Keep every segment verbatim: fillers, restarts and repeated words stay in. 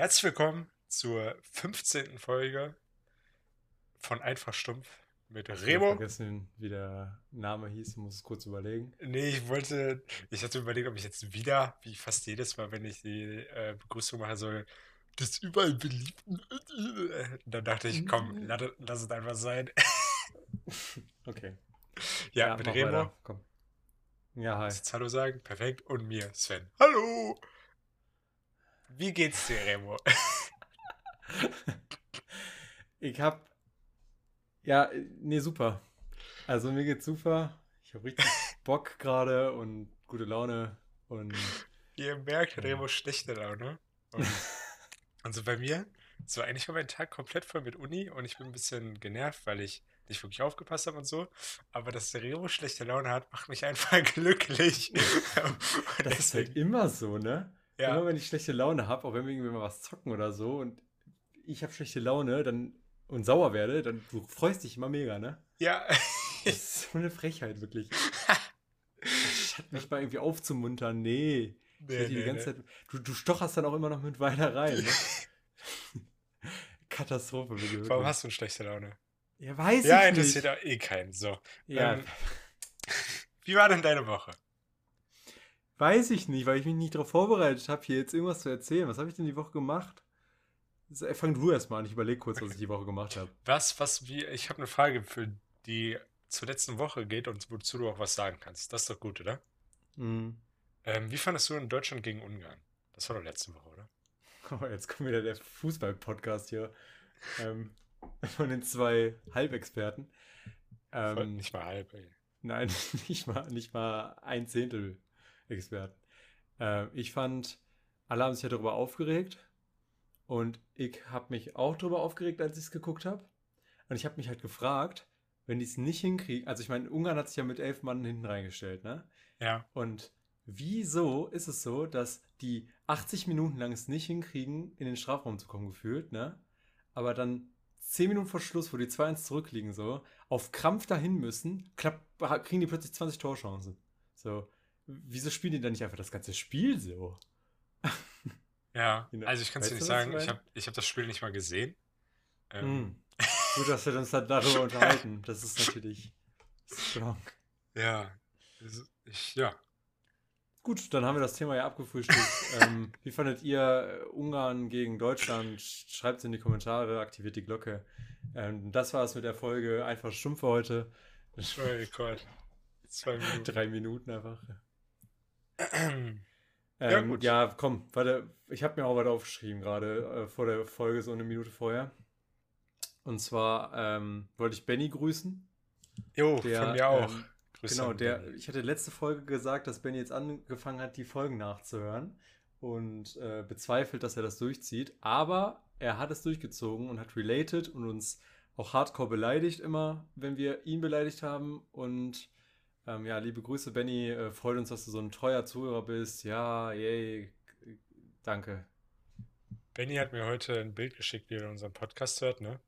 Herzlich willkommen zur fünfzehnten Folge von Einfachstumpf mit Remo. Ich habe vergessen, wie der Name hieß, muss es kurz überlegen. Nee, ich wollte, ich hatte überlegt, ob ich jetzt wieder, wie fast jedes Mal, wenn ich die äh, Begrüßung mache, soll, das überall beliebten. Dann dachte ich, komm, lass, lass es einfach sein. Okay. Ja, ja mit Remo. Weiter. Komm. Ja, hi. Jetzt Hallo sagen, perfekt. Und mir, Sven. Hallo! Wie geht's dir, Remo? Ich hab... Ja, nee, super. Also mir geht's super. Ich hab richtig Bock gerade und gute Laune und... Ihr merkt, ja. Remo schlechte Laune. Und, also bei mir, so eigentlich war mein Tag komplett voll mit Uni und ich bin ein bisschen genervt, weil ich nicht wirklich aufgepasst habe und so. Aber dass der Remo schlechte Laune hat, macht mich einfach glücklich. Das ist halt immer so, ne? Ja. Immer wenn ich schlechte Laune habe, auch wenn wir irgendwie mal was zocken oder so und ich habe schlechte Laune dann und sauer werde, dann du freust dich immer mega, ne? Ja. Das ist so eine Frechheit, wirklich. Statt mich mal irgendwie aufzumuntern, nee. nee, ich nee die ganze nee. Zeit, du, du stocherst dann auch immer noch mit Weinerei, ne? Katastrophe. Wirklich. Warum hast du eine schlechte Laune? Ja, weiß ja, ich interessiert nicht. Interessiert auch eh keinen, so. Ja. Ähm, wie war denn deine Woche? Weiß ich nicht, weil ich mich nicht darauf vorbereitet habe, hier jetzt irgendwas zu erzählen. Was habe ich denn die Woche gemacht? Fang du erst mal an, ich überlege kurz, was ich die Woche gemacht habe. Was, was, wie, ich habe eine Frage, für die zur letzten Woche geht und wozu du auch was sagen kannst. Das ist doch gut, oder? Mhm. Ähm, wie fandest du in Deutschland gegen Ungarn? Das war doch letzte Woche, oder? Oh, jetzt kommt wieder der Fußball-Podcast hier. ähm, von den zwei Halbexperten. Ähm, nicht mal halb, ey. Nein, nicht mal, nicht mal ein Zehntel. Experten. Äh, ich fand, alle haben sich ja darüber aufgeregt und ich habe mich auch darüber aufgeregt, als ich es geguckt habe. Und ich habe mich halt gefragt, wenn die es nicht hinkriegen, also ich meine, Ungarn hat sich ja mit elf Mann hinten reingestellt, ne? Ja. Und wieso ist es so, dass die achtzig Minuten lang es nicht hinkriegen, in den Strafraum zu kommen, gefühlt, ne? Aber dann zehn Minuten vor Schluss, wo die zwei eins zurückliegen, so, auf Krampf dahin müssen, klapp, kriegen die plötzlich zwanzig Torchancen. So. Wieso spielen die dann nicht einfach das ganze Spiel so? Ja, also ich kann es dir nicht sagen. Ich habe ich hab das Spiel nicht mal gesehen. Ähm. Mm. Gut, dass wir uns dann darüber unterhalten. Das ist natürlich strong. Ja. Ich, ja. Gut, dann haben wir das Thema ja abgefrühstückt. ähm, wie fandet ihr Ungarn gegen Deutschland? Schreibt es in die Kommentare, aktiviert die Glocke. Ähm, das war es mit der Folge. Einfach stumpf für heute. Das war Rekord. Zwei Minuten. Drei Minuten einfach. Ähm, ja, gut. Ja, komm, warte, ich habe mir auch was aufgeschrieben gerade äh, vor der Folge, so eine Minute vorher. Und zwar ähm, wollte ich Benni grüßen. Jo, der, von mir auch. Ähm, genau, der, ich hatte letzte Folge gesagt, dass Benni jetzt angefangen hat, die Folgen nachzuhören und äh, bezweifelt, dass er das durchzieht. Aber er hat es durchgezogen und hat related und uns auch hardcore beleidigt immer, wenn wir ihn beleidigt haben und Ähm, ja, liebe Grüße, Benni. Äh, freut uns, dass du so ein treuer Zuhörer bist. Ja, yay. Danke. Benni hat mir heute ein Bild geschickt, wie er unseren Podcast hört, ne?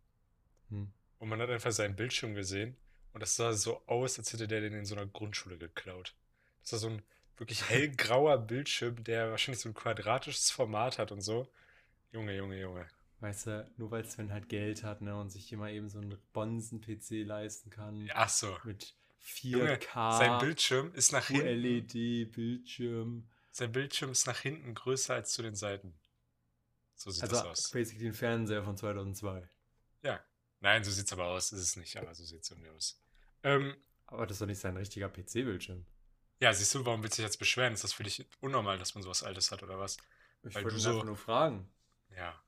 Hm. Und man hat einfach seinen Bildschirm gesehen. Und das sah so aus, als hätte der den in so einer Grundschule geklaut. Das war so ein wirklich hellgrauer Bildschirm, der wahrscheinlich so ein quadratisches Format hat und so. Junge, Junge, Junge. Weißt du, nur weil Sven halt Geld hat, ne? Und sich immer eben so einen Bonzen-P C leisten kann. Ach so. Mit vier K. Sein Bildschirm ist nach hinten. L E D-Bildschirm. Sein Bildschirm ist nach hinten größer als zu den Seiten. So sieht also das aus. Also basically ein Fernseher von zweitausendzwei. Ja. Nein, so sieht's aber aus. Ist es nicht, aber so sieht's irgendwie aus. Ähm, aber das ist doch nicht sein richtiger P C-Bildschirm. Ja, siehst du, warum willst du dich jetzt beschweren? Ist das für dich unnormal, dass man sowas Altes hat oder was? Ich Weil wollte du so nur fragen. Ja.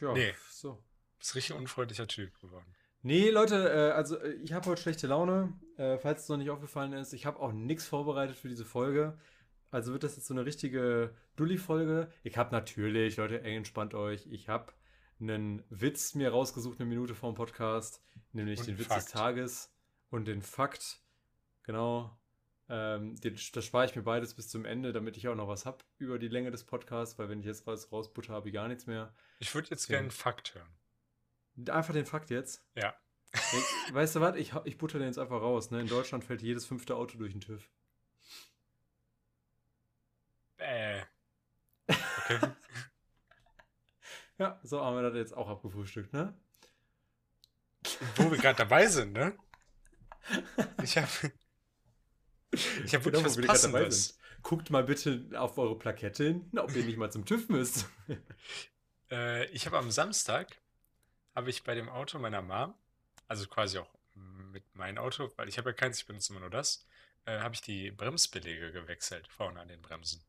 Ja, nee. So. Bist richtig unfreundlicher Typ geworden. Nee, Leute, also ich habe heute schlechte Laune, falls es noch nicht aufgefallen ist. Ich habe auch nichts vorbereitet für diese Folge. Also wird das jetzt so eine richtige Dulli-Folge. Ich habe natürlich, Leute, entspannt euch. Ich habe einen Witz mir rausgesucht, eine Minute vor dem Podcast. Nämlich den Witz des Tages und den Fakt. Genau, ähm, den, das spare ich mir beides bis zum Ende, damit ich auch noch was habe über die Länge des Podcasts. Weil wenn ich jetzt was rausputte, habe ich gar nichts mehr. Ich würde jetzt gerne einen Fakt hören. Einfach den Fakt jetzt? Ja. Ich, weißt du was? Ich, ich butter den jetzt einfach raus. Ne? In Deutschland fällt jedes fünfte Auto durch den TÜV. Äh. Okay. Ja, so haben wir das jetzt auch abgefrühstückt, ne? Wo wir gerade dabei sind, ne? Ich habe ich hab wirklich genau, was Passendes. Guckt mal bitte auf eure Plakette hinten, ob ihr nicht mal zum TÜV müsst. äh, ich habe am Samstag, habe ich bei dem Auto meiner Mom, also quasi auch mit meinem Auto, weil ich habe ja keins, ich benutze immer nur das, äh, habe ich die Bremsbeläge gewechselt, vorne an den Bremsen.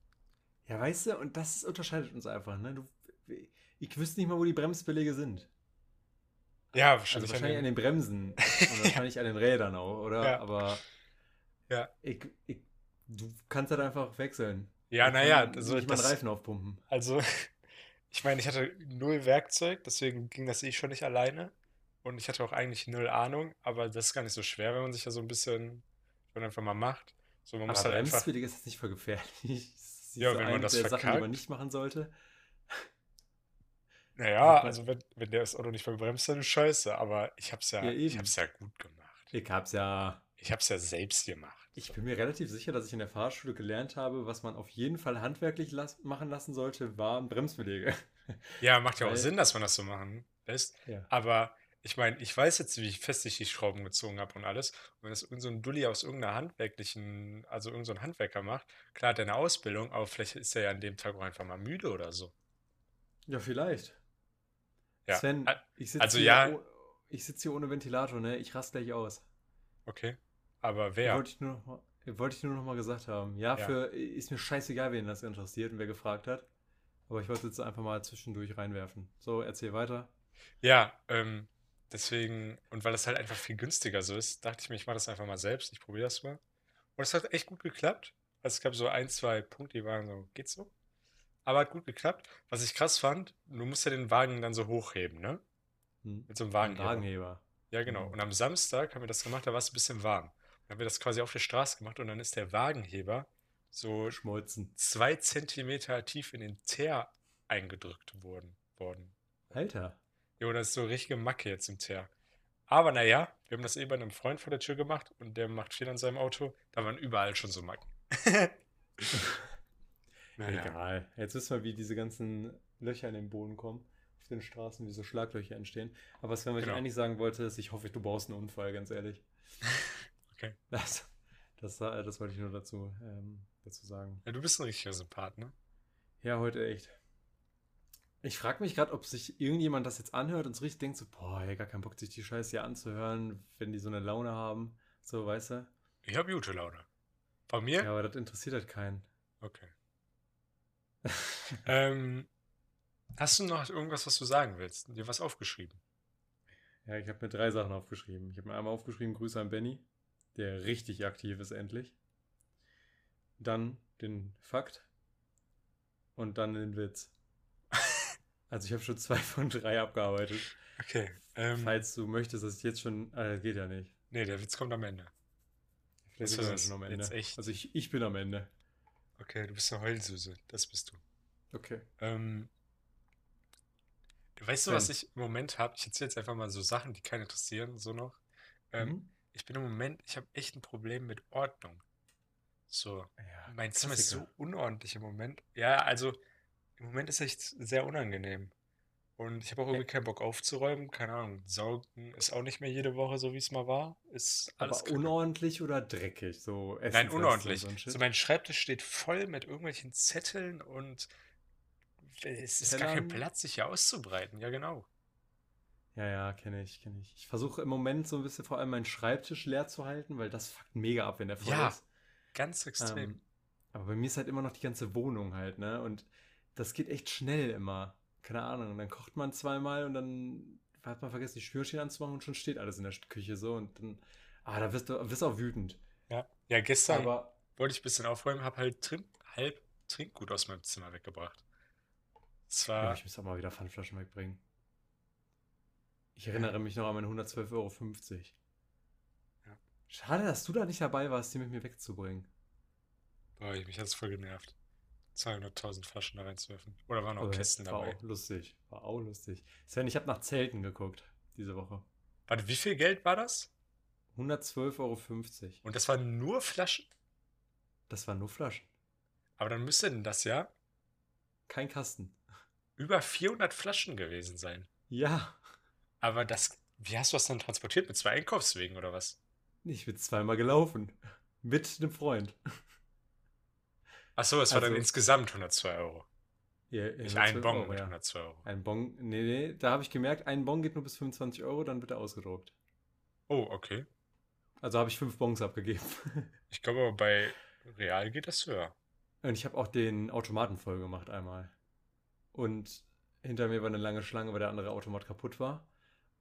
Ja, weißt du, und das unterscheidet uns einfach, ne? Du, ich wüsste nicht mal, wo die Bremsbeläge sind. Ja, wahrscheinlich, also wahrscheinlich an, den... an den Bremsen. Und wahrscheinlich an den Rädern auch, oder? Ja. Aber ja. Ich, ich, du kannst das einfach wechseln. Ja, naja. Also nicht das, mal einen Reifen aufpumpen. Also, ich meine, ich hatte null Werkzeug, deswegen ging das eh schon nicht alleine. Und ich hatte auch eigentlich null Ahnung, aber das ist gar nicht so schwer, wenn man sich ja so ein bisschen, wenn man einfach mal macht. So, man muss aber halt Bremsbeläge einfach... ist jetzt nicht voll gefährlich. Ja, so wenn man das der verkackt. Sachen, die man nicht machen sollte. Naja, also wenn, wenn der das Auto nicht verbremst, dann ist scheiße. Aber ich hab's ja, ja ich hab's ja gut gemacht. Ich hab's ja... Ich hab's ja selbst gemacht. Ich bin mir relativ sicher, dass ich in der Fahrschule gelernt habe, was man auf jeden Fall handwerklich las- machen lassen sollte, waren Bremsbeläge. Ja, macht ja auch Weil, Sinn, dass man das so machen lässt. Ja. Aber ich meine, ich weiß jetzt, wie fest ich die Schrauben gezogen habe und alles. Und wenn das irgend so ein Dulli aus irgendeiner handwerklichen, also irgend so ein Handwerker macht, klar hat er eine Ausbildung, aber vielleicht ist er ja an dem Tag auch einfach mal müde oder so. Ja, vielleicht. Ja. Sven, ich sitze also, hier, ja. sitz hier ohne Ventilator, ne? Ich raste gleich aus. Okay, aber wer? Wollte ich nur noch mal, wollte ich nur noch mal gesagt haben. Ja, ja. Für, ist mir scheißegal, wen das interessiert und wer gefragt hat. Aber ich wollte jetzt einfach mal zwischendurch reinwerfen. So, erzähl weiter. Ja, ähm, deswegen, und weil das halt einfach viel günstiger so ist, dachte ich mir, ich mache das einfach mal selbst. Ich probiere das mal. Und es hat echt gut geklappt. Also es gab so ein, zwei Punkte, die waren so, geht's so? Aber hat gut geklappt. Was ich krass fand, du musst ja den Wagen dann so hochheben, ne? Hm. Mit so einem Wagenheber. Wagenheber. Ja, genau. Hm. Und am Samstag haben wir das gemacht, da war es ein bisschen warm. Dann haben wir das quasi auf der Straße gemacht und dann ist der Wagenheber so schmolzen. Zwei Zentimeter tief in den Teer eingedrückt worden. worden. Alter. Jo, das ist so richtige Macke jetzt im Teer. Aber naja, wir haben das eben bei einem Freund vor der Tür gemacht und der macht viel an seinem Auto. Da waren überall schon so Macken. Naja. Egal. Jetzt wissen wir, wie diese ganzen Löcher in den Boden kommen, auf den Straßen, wie so Schlaglöcher entstehen. Aber was, wenn man genau. ich eigentlich sagen wollte, ist, ich hoffe, du baust einen Unfall, ganz ehrlich. Okay. Das, das, das wollte ich nur dazu, ähm, dazu sagen. Ja, du bist ein richtiger Sympath, ne? Ja, heute echt. Ich frage mich gerade, ob sich irgendjemand das jetzt anhört und so richtig denkt, so, boah, ey, gar keinen Bock, sich die Scheiße hier anzuhören, wenn die so eine Laune haben. So, weißt du? Ich habe gute Laune. Bei mir? Ja, aber das interessiert halt keinen. Okay. ähm, hast du noch irgendwas, was du sagen willst? Dir was aufgeschrieben? Ja, ich habe mir drei Sachen aufgeschrieben. Ich habe mir einmal aufgeschrieben, Grüße an Benni, der richtig aktiv ist endlich. Dann den Fakt und dann den Witz. Also ich habe schon zwei von drei abgearbeitet. Okay. Ähm, Falls du möchtest, dass ich jetzt schon... Ah, das geht ja nicht. Nee, der Witz kommt am Ende. Vielleicht ist er schon am Ende. Also ich, ich bin am Ende. Okay, du bist eine Heulsuse, das bist du. Okay. Ähm, weißt du, was ich im Moment habe? Ich erzähle jetzt einfach mal so Sachen, die keinen interessieren, so noch. Ähm, mhm. Ich bin im Moment, ich habe echt ein Problem mit Ordnung. So, ja, mein Zimmer ist so unordentlich im Moment. Ja, also im Moment ist es echt sehr unangenehm. Und ich habe auch irgendwie keinen Bock aufzuräumen, keine Ahnung. Saugen ist auch nicht mehr jede Woche so, wie es mal war. Ist alles aber unordentlich oder dreckig? So Essen, nein, unordentlich. So, so mein Schreibtisch steht voll mit irgendwelchen Zetteln und es ist Tellern. Gar kein Platz, sich hier auszubreiten. Ja, genau. Ja, ja, kenne ich, kenne ich. Ich versuche im Moment so ein bisschen vor allem meinen Schreibtisch leer zu halten, weil das fuckt mega ab, wenn der voll ja, ist. Ja, ganz extrem. Ähm, aber bei mir ist halt immer noch die ganze Wohnung halt, ne? Und das geht echt schnell immer. Keine Ahnung, und dann kocht man zweimal und dann hat man vergessen, die Spülmaschine anzumachen und schon steht alles in der Küche so und dann, ah, da wirst du wirst auch wütend. Ja, ja gestern aber, wollte ich ein bisschen aufräumen, habe halt Trin- halb Trinkgut aus meinem Zimmer weggebracht. Zwar, ja, ich muss auch mal wieder Pfandflaschen wegbringen. Ich erinnere ja. mich noch an meine hundertzwölf Euro fünfzig. Ja. Schade, dass du da nicht dabei warst, die mit mir wegzubringen. Boah, mich hat es voll genervt. zweihunderttausend Flaschen da reinzuwerfen. Oder waren auch oh, Kästen war dabei. War auch lustig. War auch lustig. Sven, ich habe nach Zelten geguckt diese Woche. Warte, wie viel Geld war das? hundertzwölf Euro fünfzig. Und das waren nur Flaschen? Das waren nur Flaschen. Aber dann müsste denn das ja? Kein Kasten. über vierhundert Flaschen gewesen sein. Ja. Aber das, wie hast du das dann transportiert? Mit zwei Einkaufswegen oder was? Ich bin zweimal gelaufen. Mit einem Freund. Achso, es war also, dann insgesamt hundertzwei Euro. Ja, nicht ein Bon Euro, mit ja. hundertzwei Euro. Ein Bon, nee, nee, da habe ich gemerkt, ein Bon geht nur bis fünfundzwanzig Euro, dann wird er ausgedruckt. Oh, okay. Also habe ich fünf Bons abgegeben. Ich glaube aber bei Real geht das höher. Und ich habe auch den Automaten voll gemacht einmal. Und hinter mir war eine lange Schlange, weil der andere Automat kaputt war.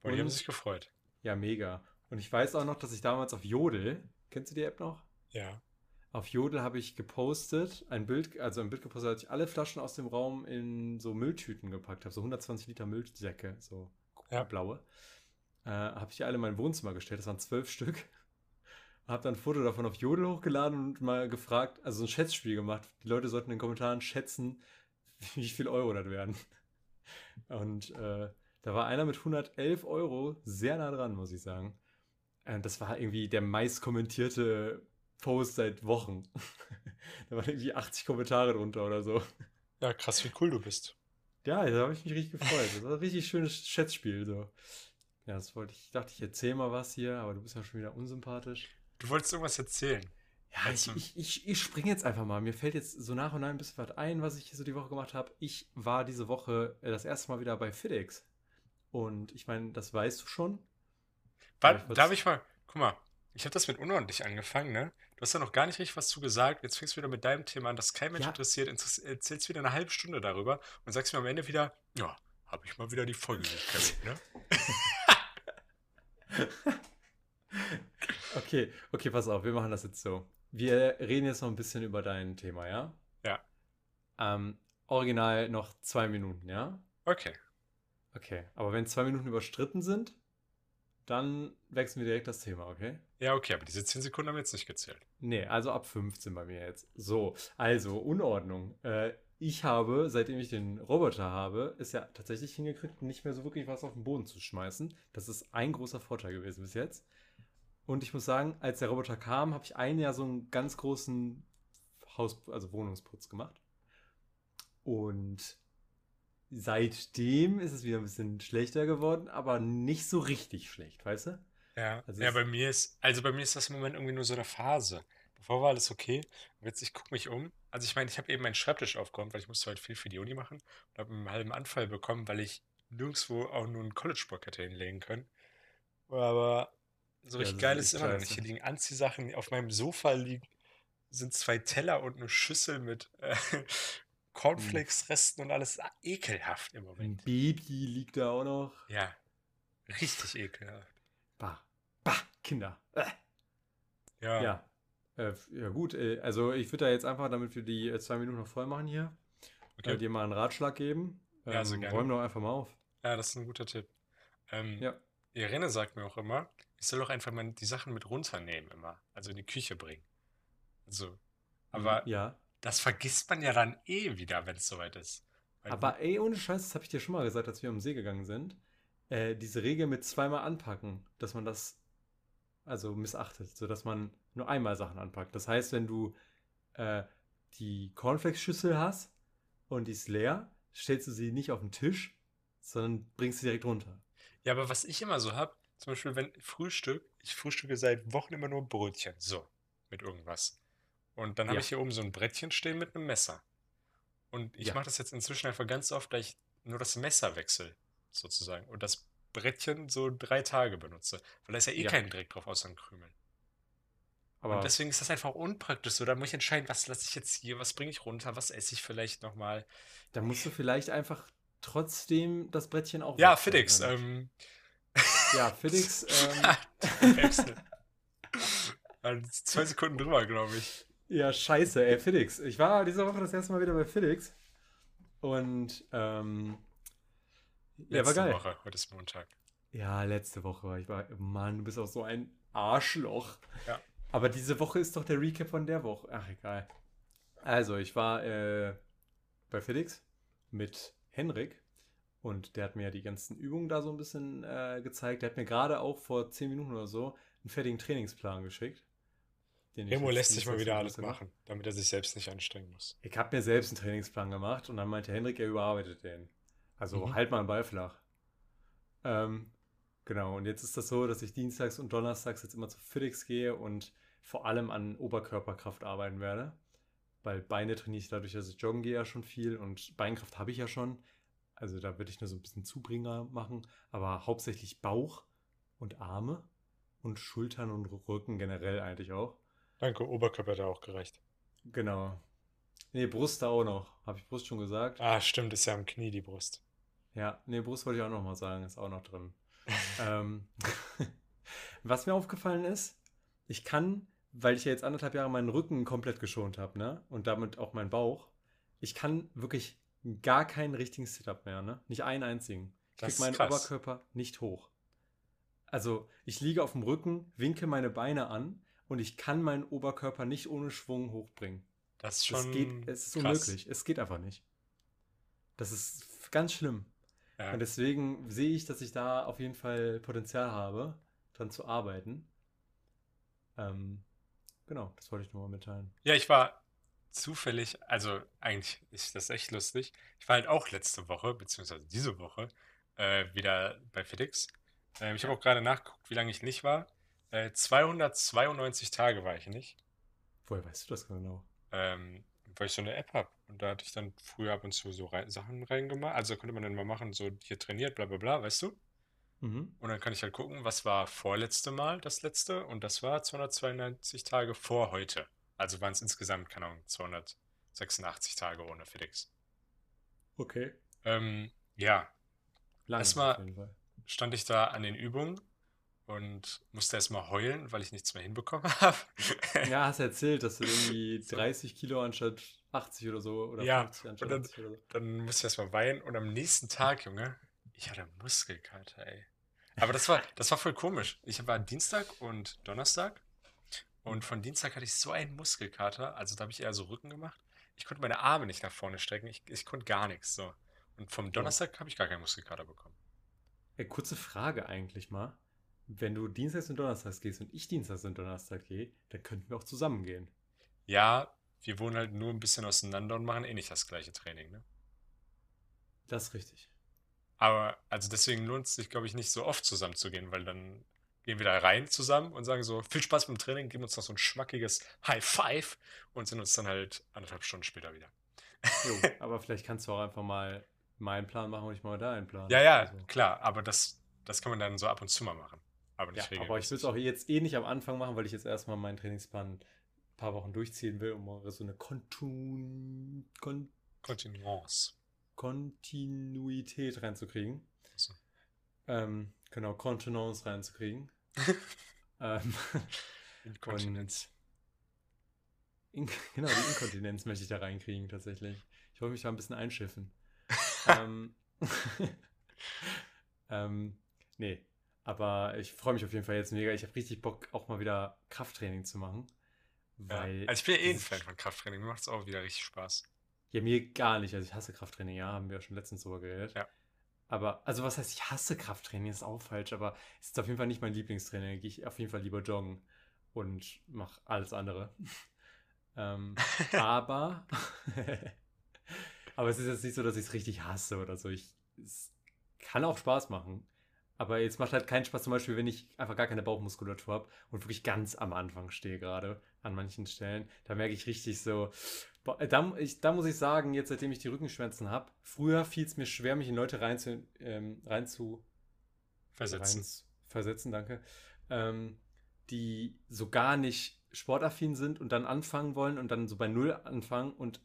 Und, und die haben sich gefreut. Ja, mega. Und ich weiß auch noch, dass ich damals auf Jodel, kennst du die App noch? Ja. Auf Jodel habe ich gepostet, ein Bild, also ein Bild gepostet, als ich alle Flaschen aus dem Raum in so Mülltüten gepackt habe, so hundertzwanzig Liter Müllsäcke, so ja. blaue. Äh, habe ich die alle in mein Wohnzimmer gestellt, das waren zwölf Stück. Habe dann ein Foto davon auf Jodel hochgeladen und mal gefragt, also so ein Schätzspiel gemacht. Die Leute sollten in den Kommentaren schätzen, wie viel Euro das werden. Und äh, da war einer mit hundertelf Euro sehr nah dran, muss ich sagen. Äh, das war irgendwie der meist kommentierte Post seit Wochen. Da waren irgendwie achtzig Kommentare drunter oder so. Ja, krass, wie cool du bist. Ja, da habe ich mich richtig gefreut. Das war ein richtig schönes Schätzspiel. So. Ja, das wollte ich. Ich dachte, ich erzähle mal was hier, aber du bist ja schon wieder unsympathisch. Du wolltest irgendwas erzählen. Ja, ich, ich, ich, ich springe jetzt einfach mal. Mir fällt jetzt so nach und nach ein bisschen was ein, was ich so die Woche gemacht habe. Ich war diese Woche das erste Mal wieder bei FedEx. Und ich meine, das weißt du schon. Warte, darf, darf ich mal, guck mal, ich habe das mit unordentlich angefangen, ne? Du hast ja noch gar nicht richtig was zu gesagt. Jetzt fängst du wieder mit deinem Thema an, das kein Mensch ja. interessiert. Erzählst wieder eine halbe Stunde darüber und sagst mir am Ende wieder, ja, habe ich mal wieder die Folge gekriegt, ne? Okay, okay, pass auf, wir machen das jetzt so. Wir reden jetzt noch ein bisschen über dein Thema, ja? Ja. Ähm, original noch zwei Minuten, ja? Okay. Okay, aber wenn zwei Minuten überstritten sind, dann wechseln wir direkt das Thema, okay? Ja, okay, aber diese zehn Sekunden haben wir jetzt nicht gezählt. Nee, also ab fünfzehn bei mir jetzt. So, also Unordnung. Äh, ich habe, seitdem ich den Roboter habe, es ja tatsächlich hingekriegt, nicht mehr so wirklich was auf den Boden zu schmeißen. Das ist ein großer Vorteil gewesen bis jetzt. Und ich muss sagen, als der Roboter kam, habe ich ein Jahr so einen ganz großen Haus, also Wohnungsputz gemacht. Und seitdem ist es wieder ein bisschen schlechter geworden, aber nicht so richtig schlecht, weißt du? Ja, also ja, bei mir ist, also bei mir ist das im Moment irgendwie nur so eine Phase. Bevor war alles okay. Und jetzt, ich gucke mich um. Also ich meine, ich habe eben meinen Schreibtisch aufgeräumt, weil ich musste heute viel für die Uni machen und habe einen halben Anfall bekommen, weil ich nirgendwo auch nur einen College-Block hätte hinlegen können. Aber so richtig ja, geil ist immer noch nicht. Hier liegen Anziehsachen. Auf meinem Sofa liegen sind zwei Teller und eine Schüssel mit äh, Cornflakes-Resten und alles. Ekelhaft im Moment. Ein Baby liegt da auch noch. Ja, richtig ekelhaft. Bah, bah, Kinder. Äh. Ja. Ja. Äh, ja gut, äh, also ich würde da jetzt einfach, damit wir die äh, zwei Minuten noch voll machen hier, okay. äh, dir mal einen Ratschlag geben. Ähm, ja, so gerne. Räum doch einfach mal auf. Ja, das ist ein guter Tipp. Ähm, ja. Irene sagt mir auch immer, ich soll doch einfach mal die Sachen mit runternehmen immer, also in die Küche bringen. Also, aber ja. das vergisst man ja dann eh wieder, wenn es soweit ist. Weil aber ey, ohne Scheiß, das habe ich dir schon mal gesagt, als wir am See gegangen sind, äh, diese Regel mit zweimal anpacken, dass man das also missachtet, sodass man nur einmal Sachen anpackt. Das heißt, wenn du äh, die Cornflakes-Schüssel hast und die ist leer, stellst du sie nicht auf den Tisch, sondern bringst sie direkt runter. Ja, aber was ich immer so habe, zum Beispiel, wenn Frühstück, ich frühstücke seit Wochen immer nur Brötchen, so, mit irgendwas. Und dann habe ja. ich hier oben so ein Brettchen stehen mit einem Messer. Und ich ja. mache das jetzt inzwischen einfach ganz oft, da ich nur das Messer wechsle, sozusagen. Und das Brettchen so drei Tage benutze. Weil da ist ja eh ja. kein Dreck drauf, außer ein Krümel. Aber und deswegen ist das einfach unpraktisch so. Da muss ich entscheiden, was lasse ich jetzt hier, was bringe ich runter, was esse ich vielleicht nochmal. Da musst du vielleicht einfach trotzdem das Brettchen auch ja, FedEx, ähm... Ja, FedEx, ähm... also zwei Sekunden drüber, glaube ich. Ja, scheiße, ey, FedEx. Ich war diese Woche das erste Mal wieder bei FedEx. Und, ähm... ja, letzte war geil. Woche, heute ist Montag. Ja, letzte Woche war ich bei... Mann, du bist auch so ein Arschloch. Ja. Aber diese Woche ist doch der Recap von der Woche. Ach, egal. Also, ich war äh, bei FedEx mit Henrik und der hat mir die ganzen Übungen da so ein bisschen äh, gezeigt. Der hat mir gerade auch vor zehn Minuten oder so einen fertigen Trainingsplan geschickt. Remo lässt sich mal wieder alles machen, damit er sich selbst nicht anstrengen muss. Ich habe mir selbst einen Trainingsplan gemacht und dann meinte Henrik, er überarbeitet den. Also mhm. halt mal den Ball flach. Ähm, genau, und jetzt ist das so, dass ich dienstags und donnerstags jetzt immer zu Fitx gehe und vor allem an Oberkörperkraft arbeiten werde. Weil Beine trainiere ich dadurch, dass ich joggen gehe ja schon viel und Beinkraft habe ich ja schon. Also da würde ich nur so ein bisschen Zubringer machen, aber hauptsächlich Bauch und Arme und Schultern und Rücken generell eigentlich auch. Danke, Oberkörper hat auch gereicht. Genau. Nee, Brust da auch noch. Habe ich Brust schon gesagt? Ah, stimmt, ist ja am Knie die Brust. Ja, nee, Brust wollte ich auch noch mal sagen, ist auch noch drin. ähm, was mir aufgefallen ist, ich kann, weil ich ja jetzt anderthalb Jahre meinen Rücken komplett geschont habe, ne? Und damit auch meinen Bauch, ich kann wirklich gar keinen richtigen Sit-Up mehr, ne? Nicht einen einzigen. Ich krieg meinen krass. Oberkörper nicht hoch. Also, ich liege auf dem Rücken, winke meine Beine an und ich kann meinen Oberkörper nicht ohne Schwung hochbringen. Das ist schon es geht, es ist krass. Unmöglich. Es geht einfach nicht. Das ist ganz schlimm. Ja. Und deswegen sehe ich, dass ich da auf jeden Fall Potenzial habe, dran zu arbeiten. Ähm, genau, das wollte ich nur mal mitteilen. Ja, ich war zufällig, also eigentlich ist das echt lustig. Ich war halt auch letzte Woche, beziehungsweise diese Woche, äh, wieder bei FedEx. Äh, ich habe auch gerade nachgeguckt, wie lange ich nicht war. Äh, zweihundertzweiundneunzig Tage war ich nicht. Woher weißt du das genau? Ähm, weil ich so eine App habe. Und da hatte ich dann früher ab und zu so rein, Sachen reingemacht. Also konnte man dann mal machen, so hier trainiert, bla bla bla, weißt du? Mhm. Und dann kann ich halt gucken, was war vorletzte Mal, das letzte. Und das war zweihundertzweiundneunzig Tage vor heute. Also waren es insgesamt, keine Ahnung, zweihundertsechsundachtzig Tage ohne FedEx. Okay. Ähm, ja. Lange erstmal stand ich da an den Übungen und musste erstmal heulen, weil ich nichts mehr hinbekommen habe. Ja, hast erzählt, dass du irgendwie dreißig Kilo anstatt achtzig oder so oder ja, fünfzig anstatt dann, achtzig oder so. Dann musste ich erstmal weinen und am nächsten Tag, Junge, ich hatte Muskelkater, ey. Aber das war, das war voll komisch. Ich war Dienstag und Donnerstag und von Dienstag hatte ich so einen Muskelkater, also da habe ich eher so Rücken gemacht. Ich konnte meine Arme nicht nach vorne strecken, ich, ich konnte gar nichts. So. Und vom Donnerstag habe ich gar keinen Muskelkater bekommen. Ey, kurze Frage eigentlich mal. Wenn du Dienstags und Donnerstags gehst und ich Dienstags und Donnerstag gehe, dann könnten wir auch zusammen gehen. Ja, wir wohnen halt nur ein bisschen auseinander und machen eh nicht das gleiche Training, ne? Das ist richtig. Aber, also deswegen lohnt es sich, glaube ich, nicht so oft zusammen zu gehen, weil dann gehen wir da rein zusammen und sagen so, viel Spaß beim Training, geben uns noch so ein schmackiges High Five und sehen uns dann halt anderthalb Stunden später wieder. Jo, aber vielleicht kannst du auch einfach mal meinen Plan machen und ich mal deinen Plan. Ja, ja, also. Klar, aber das, das kann man dann so ab und zu mal machen. Aber, nicht ja, aber ich will es auch jetzt eh nicht am Anfang machen, weil ich jetzt erstmal meinen Trainingsplan ein paar Wochen durchziehen will, um so eine Kontu- Kon- Kontinuance. Kontinuität reinzukriegen. So. Ähm, genau, Kontenance reinzukriegen. ähm, Inkontinenz. In, genau, die Inkontinenz möchte ich da reinkriegen, tatsächlich. Ich wollte mich da ein bisschen einschiffen. ähm, ähm, nee. Aber ich freue mich auf jeden Fall jetzt mega. Ich habe richtig Bock, auch mal wieder Krafttraining zu machen. Weil ja. Also ich bin ja eh ein Fan von Krafttraining. Mir macht es auch wieder richtig Spaß. Ja, mir gar nicht. Also ich hasse Krafttraining. Ja, haben wir ja schon letztens drüber geredet. Ja. Aber, also was heißt, ich hasse Krafttraining? Ist auch falsch. Aber es ist auf jeden Fall nicht mein Lieblingstraining. Da gehe ich auf jeden Fall lieber joggen und mache alles andere. ähm, aber aber es ist jetzt nicht so, dass ich es richtig hasse oder so. Ich, es kann auch Spaß machen. Aber jetzt macht halt keinen Spaß, zum Beispiel, wenn ich einfach gar keine Bauchmuskulatur habe und wirklich ganz am Anfang stehe gerade an manchen Stellen. Da merke ich richtig so, da, ich, da muss ich sagen, jetzt seitdem ich die Rückenschmerzen habe, früher fiel es mir schwer, mich in Leute rein zu, ähm, rein zu versetzen, rein, versetzen danke, ähm, die so gar nicht sportaffin sind und dann anfangen wollen und dann so bei Null anfangen und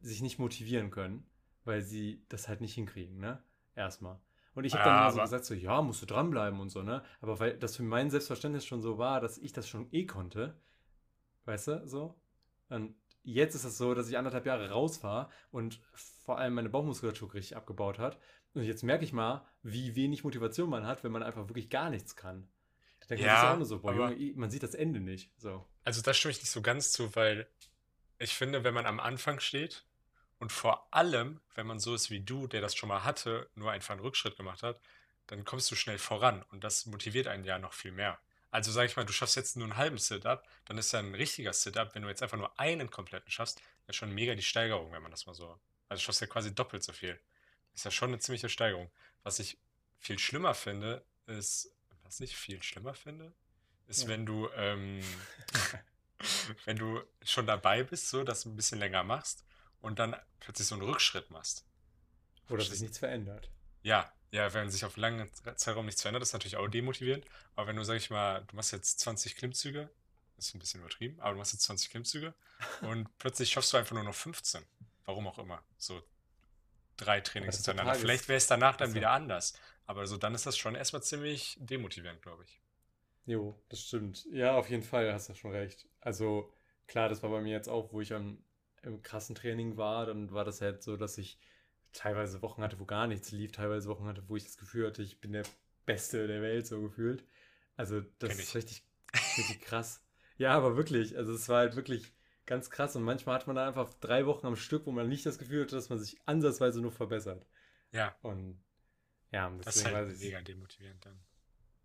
sich nicht motivieren können, weil sie das halt nicht hinkriegen, ne? Erstmal. Und ich habe dann ja, immer so gesagt, so, ja, musst du dranbleiben und so, ne? Aber weil das für mein Selbstverständnis schon so war, dass ich das schon eh konnte, weißt du, so. Und jetzt ist es so, dass ich anderthalb Jahre raus war und vor allem meine Bauchmuskulatur richtig abgebaut hat. Und jetzt merke ich mal, wie wenig Motivation man hat, wenn man einfach wirklich gar nichts kann. Dann kann ja, das auch nur so, boah, Junge, man sieht das Ende nicht, so. Also da stimme ich nicht so ganz zu, weil ich finde, wenn man am Anfang steht... Und vor allem, wenn man so ist wie du, der das schon mal hatte, nur einfach einen Rückschritt gemacht hat, dann kommst du schnell voran. Und das motiviert einen ja noch viel mehr. Also sag ich mal, du schaffst jetzt nur einen halben Sit-Up, dann ist ja ein richtiger Sit-Up. Wenn du jetzt einfach nur einen kompletten schaffst, dann ist schon mega die Steigerung, wenn man das mal so... Also schaffst du ja quasi doppelt so viel. Ist ja schon eine ziemliche Steigerung. Was ich viel schlimmer finde, ist, was ich viel schlimmer finde, ist, ja. wenn du, ähm, wenn du schon dabei bist, so, dass du ein bisschen länger machst und dann plötzlich so einen Rückschritt machst. Oder sich nichts verändert. Ja, ja, wenn sich auf langen Zeitraum nichts verändert, ist natürlich auch demotivierend. Aber wenn du, sag ich mal, du machst jetzt zwanzig Klimmzüge, ist ein bisschen übertrieben, aber du machst jetzt zwanzig Klimmzüge und plötzlich schaffst du einfach nur noch fünfzehn. Warum auch immer. So drei Trainings hintereinander. Vielleicht wäre es danach dann also. wieder anders. Aber so dann ist das schon erstmal ziemlich demotivierend, glaube ich. Jo, das stimmt. Ja, auf jeden Fall, hast du schon recht. Also klar, das war bei mir jetzt auch, wo ich am, im krassen Training war, dann war das halt so, dass ich teilweise Wochen hatte, wo gar nichts lief, teilweise Wochen hatte, wo ich das Gefühl hatte, ich bin der Beste der Welt, so gefühlt. Also das ist richtig, richtig krass. Ja, aber wirklich, also es war halt wirklich ganz krass und manchmal hat man da einfach drei Wochen am Stück, wo man nicht das Gefühl hatte, dass man sich ansatzweise nur verbessert. Ja. Und ja, deswegen das ist halt mega demotivierend dann.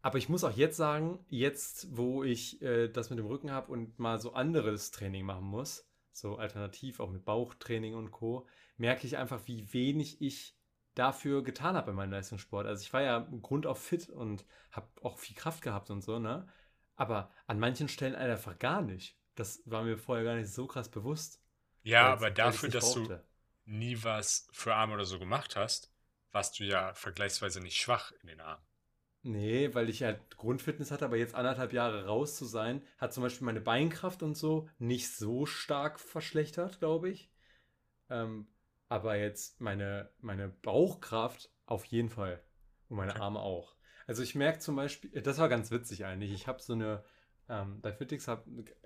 Aber ich muss auch jetzt sagen, jetzt, wo ich äh, das mit dem Rücken habe und mal so anderes Training machen muss, so alternativ auch mit Bauchtraining und Co., merke ich einfach, wie wenig ich dafür getan habe in meinem Leistungssport. Also ich war ja im Grund auf fit und habe auch viel Kraft gehabt und so, ne? Aber an manchen Stellen einfach gar nicht. Das war mir vorher gar nicht so krass bewusst. Ja, aber dafür, dass du nie was für Arme oder so gemacht hast, warst du ja vergleichsweise nicht schwach in den Armen. Nee, weil ich halt Grundfitness hatte, aber jetzt anderthalb Jahre raus zu sein, hat zum Beispiel meine Beinkraft und so nicht so stark verschlechtert, glaube ich. Ähm, aber jetzt meine, meine Bauchkraft auf jeden Fall und meine Arme auch. Also ich merke zum Beispiel, das war ganz witzig eigentlich, ich habe so eine, ähm, bei Fitx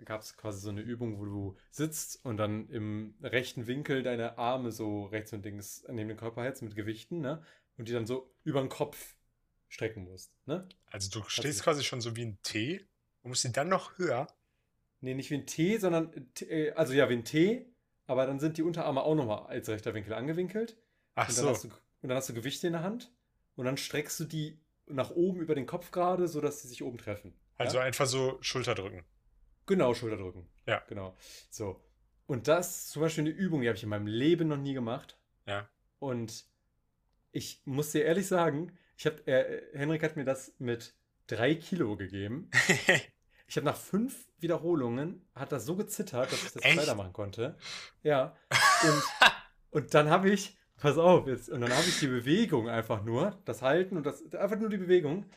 gab es quasi so eine Übung, wo du sitzt und dann im rechten Winkel deine Arme so rechts und links neben den Körper hältst mit Gewichten, ne? Und die dann so über den Kopf strecken musst, ne? Also du stehst quasi schon so wie ein T und musst die dann noch höher? Nee, nicht wie ein T, sondern, T, also ja, wie ein T, aber dann sind die Unterarme auch nochmal als rechter Winkel angewinkelt. Ach so. Und dann hast du Gewichte in der Hand und dann streckst du die nach oben über den Kopf gerade, sodass sie sich oben treffen. Also ja? Einfach so Schulterdrücken. Genau, Schulterdrücken. Ja. Genau. So. Und das ist zum Beispiel eine Übung, die habe ich in meinem Leben noch nie gemacht. Ja. Und ich muss dir ehrlich sagen, ich hab, äh, Henrik hat mir das mit drei Kilo gegeben. Ich habe nach fünf Wiederholungen, hat das so gezittert, dass ich das weitermachen konnte. Ja. Und, und dann habe ich Pass auf, jetzt, und dann habe ich die Bewegung einfach nur, das Halten und das, einfach nur die Bewegung,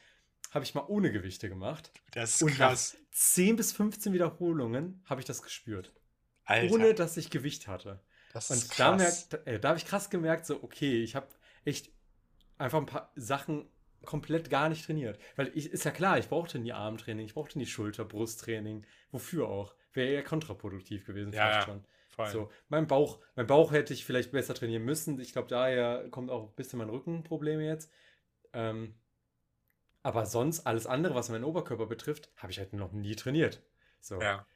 habe ich mal ohne Gewichte gemacht. Das ist und krass. Nach zehn bis fünfzehn Wiederholungen habe ich das gespürt. Alter. Ohne, dass ich Gewicht hatte. Das und ist da, merkt, äh, da habe ich krass gemerkt, so, okay, ich habe echt einfach ein paar Sachen komplett gar nicht trainiert. Weil ich, ist ja klar, ich brauchte nie Armtraining, ich brauchte nie Schulter-, Brusttraining. Wofür auch? Wäre eher kontraproduktiv gewesen, ja, vielleicht schon. So, mein Bauch, mein Bauch hätte ich vielleicht besser trainieren müssen. Ich glaube, daher kommt auch ein bisschen mein Rückenproblem jetzt. Ähm, aber sonst alles andere, was meinen Oberkörper betrifft, habe ich halt noch nie trainiert. So. Ja.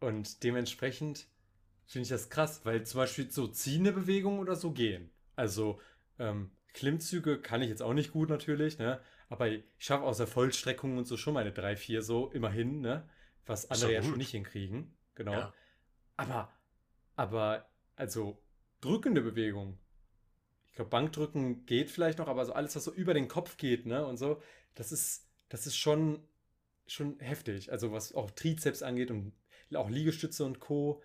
Und dementsprechend finde ich das krass, weil zum Beispiel so ziehende Bewegungen oder so gehen. Also ähm, Klimmzüge kann ich jetzt auch nicht gut natürlich, ne? Aber ich schaffe aus der Vollstreckung und so schon meine drei, vier so immerhin, ne? Was andere ja schon nicht hinkriegen. Genau. Ja. Aber Aber, also, drückende Bewegungen. Ich glaube, Bankdrücken geht vielleicht noch, aber so alles, was so über den Kopf geht, ne, und so, das ist, das ist schon, schon heftig. Also, was auch Trizeps angeht und auch Liegestütze und Co.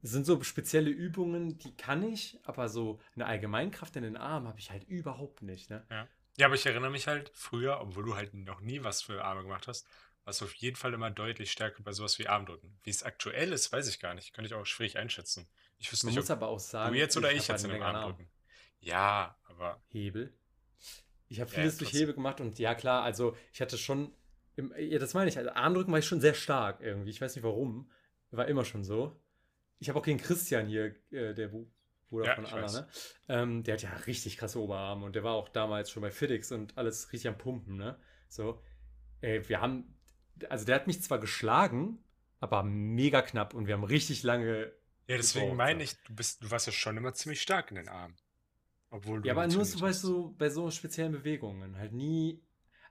Das sind so spezielle Übungen, die kann ich, aber so eine Allgemeinkraft in den Armen habe ich halt überhaupt nicht, ne. Ja. Ja, aber ich erinnere mich halt früher, obwohl du halt noch nie was für Arme gemacht hast, was auf jeden Fall immer deutlich stärker bei sowas wie Armdrücken. Wie es aktuell ist, weiß ich gar nicht. Könnte ich auch schwierig einschätzen. Ich wüsste Man nicht, muss aber auch sagen, du jetzt oder ich, ich jetzt in einem Armdrücken. Ja, aber... Hebel. Ich habe vieles ja, durch Hebel gemacht und ja, klar, also ich hatte schon... Im, ja, das meine ich. Also Armdrücken war ich schon sehr stark irgendwie. Ich weiß nicht warum. War immer schon so. Ich habe auch gegen Christian hier, äh, der Bruder ja, von Anna, ne? ähm, der hat ja richtig krasse Oberarme und der war auch damals schon bei FedEx und alles richtig am Pumpen, ne? So. Ey, wir haben... Also der hat mich zwar geschlagen, aber mega knapp und wir haben richtig lange... Ja, deswegen meine ich, du, bist, du warst ja schon immer ziemlich stark in den Armen. Obwohl du ja, aber nur so, weißt du, bei so speziellen Bewegungen. Halt nie...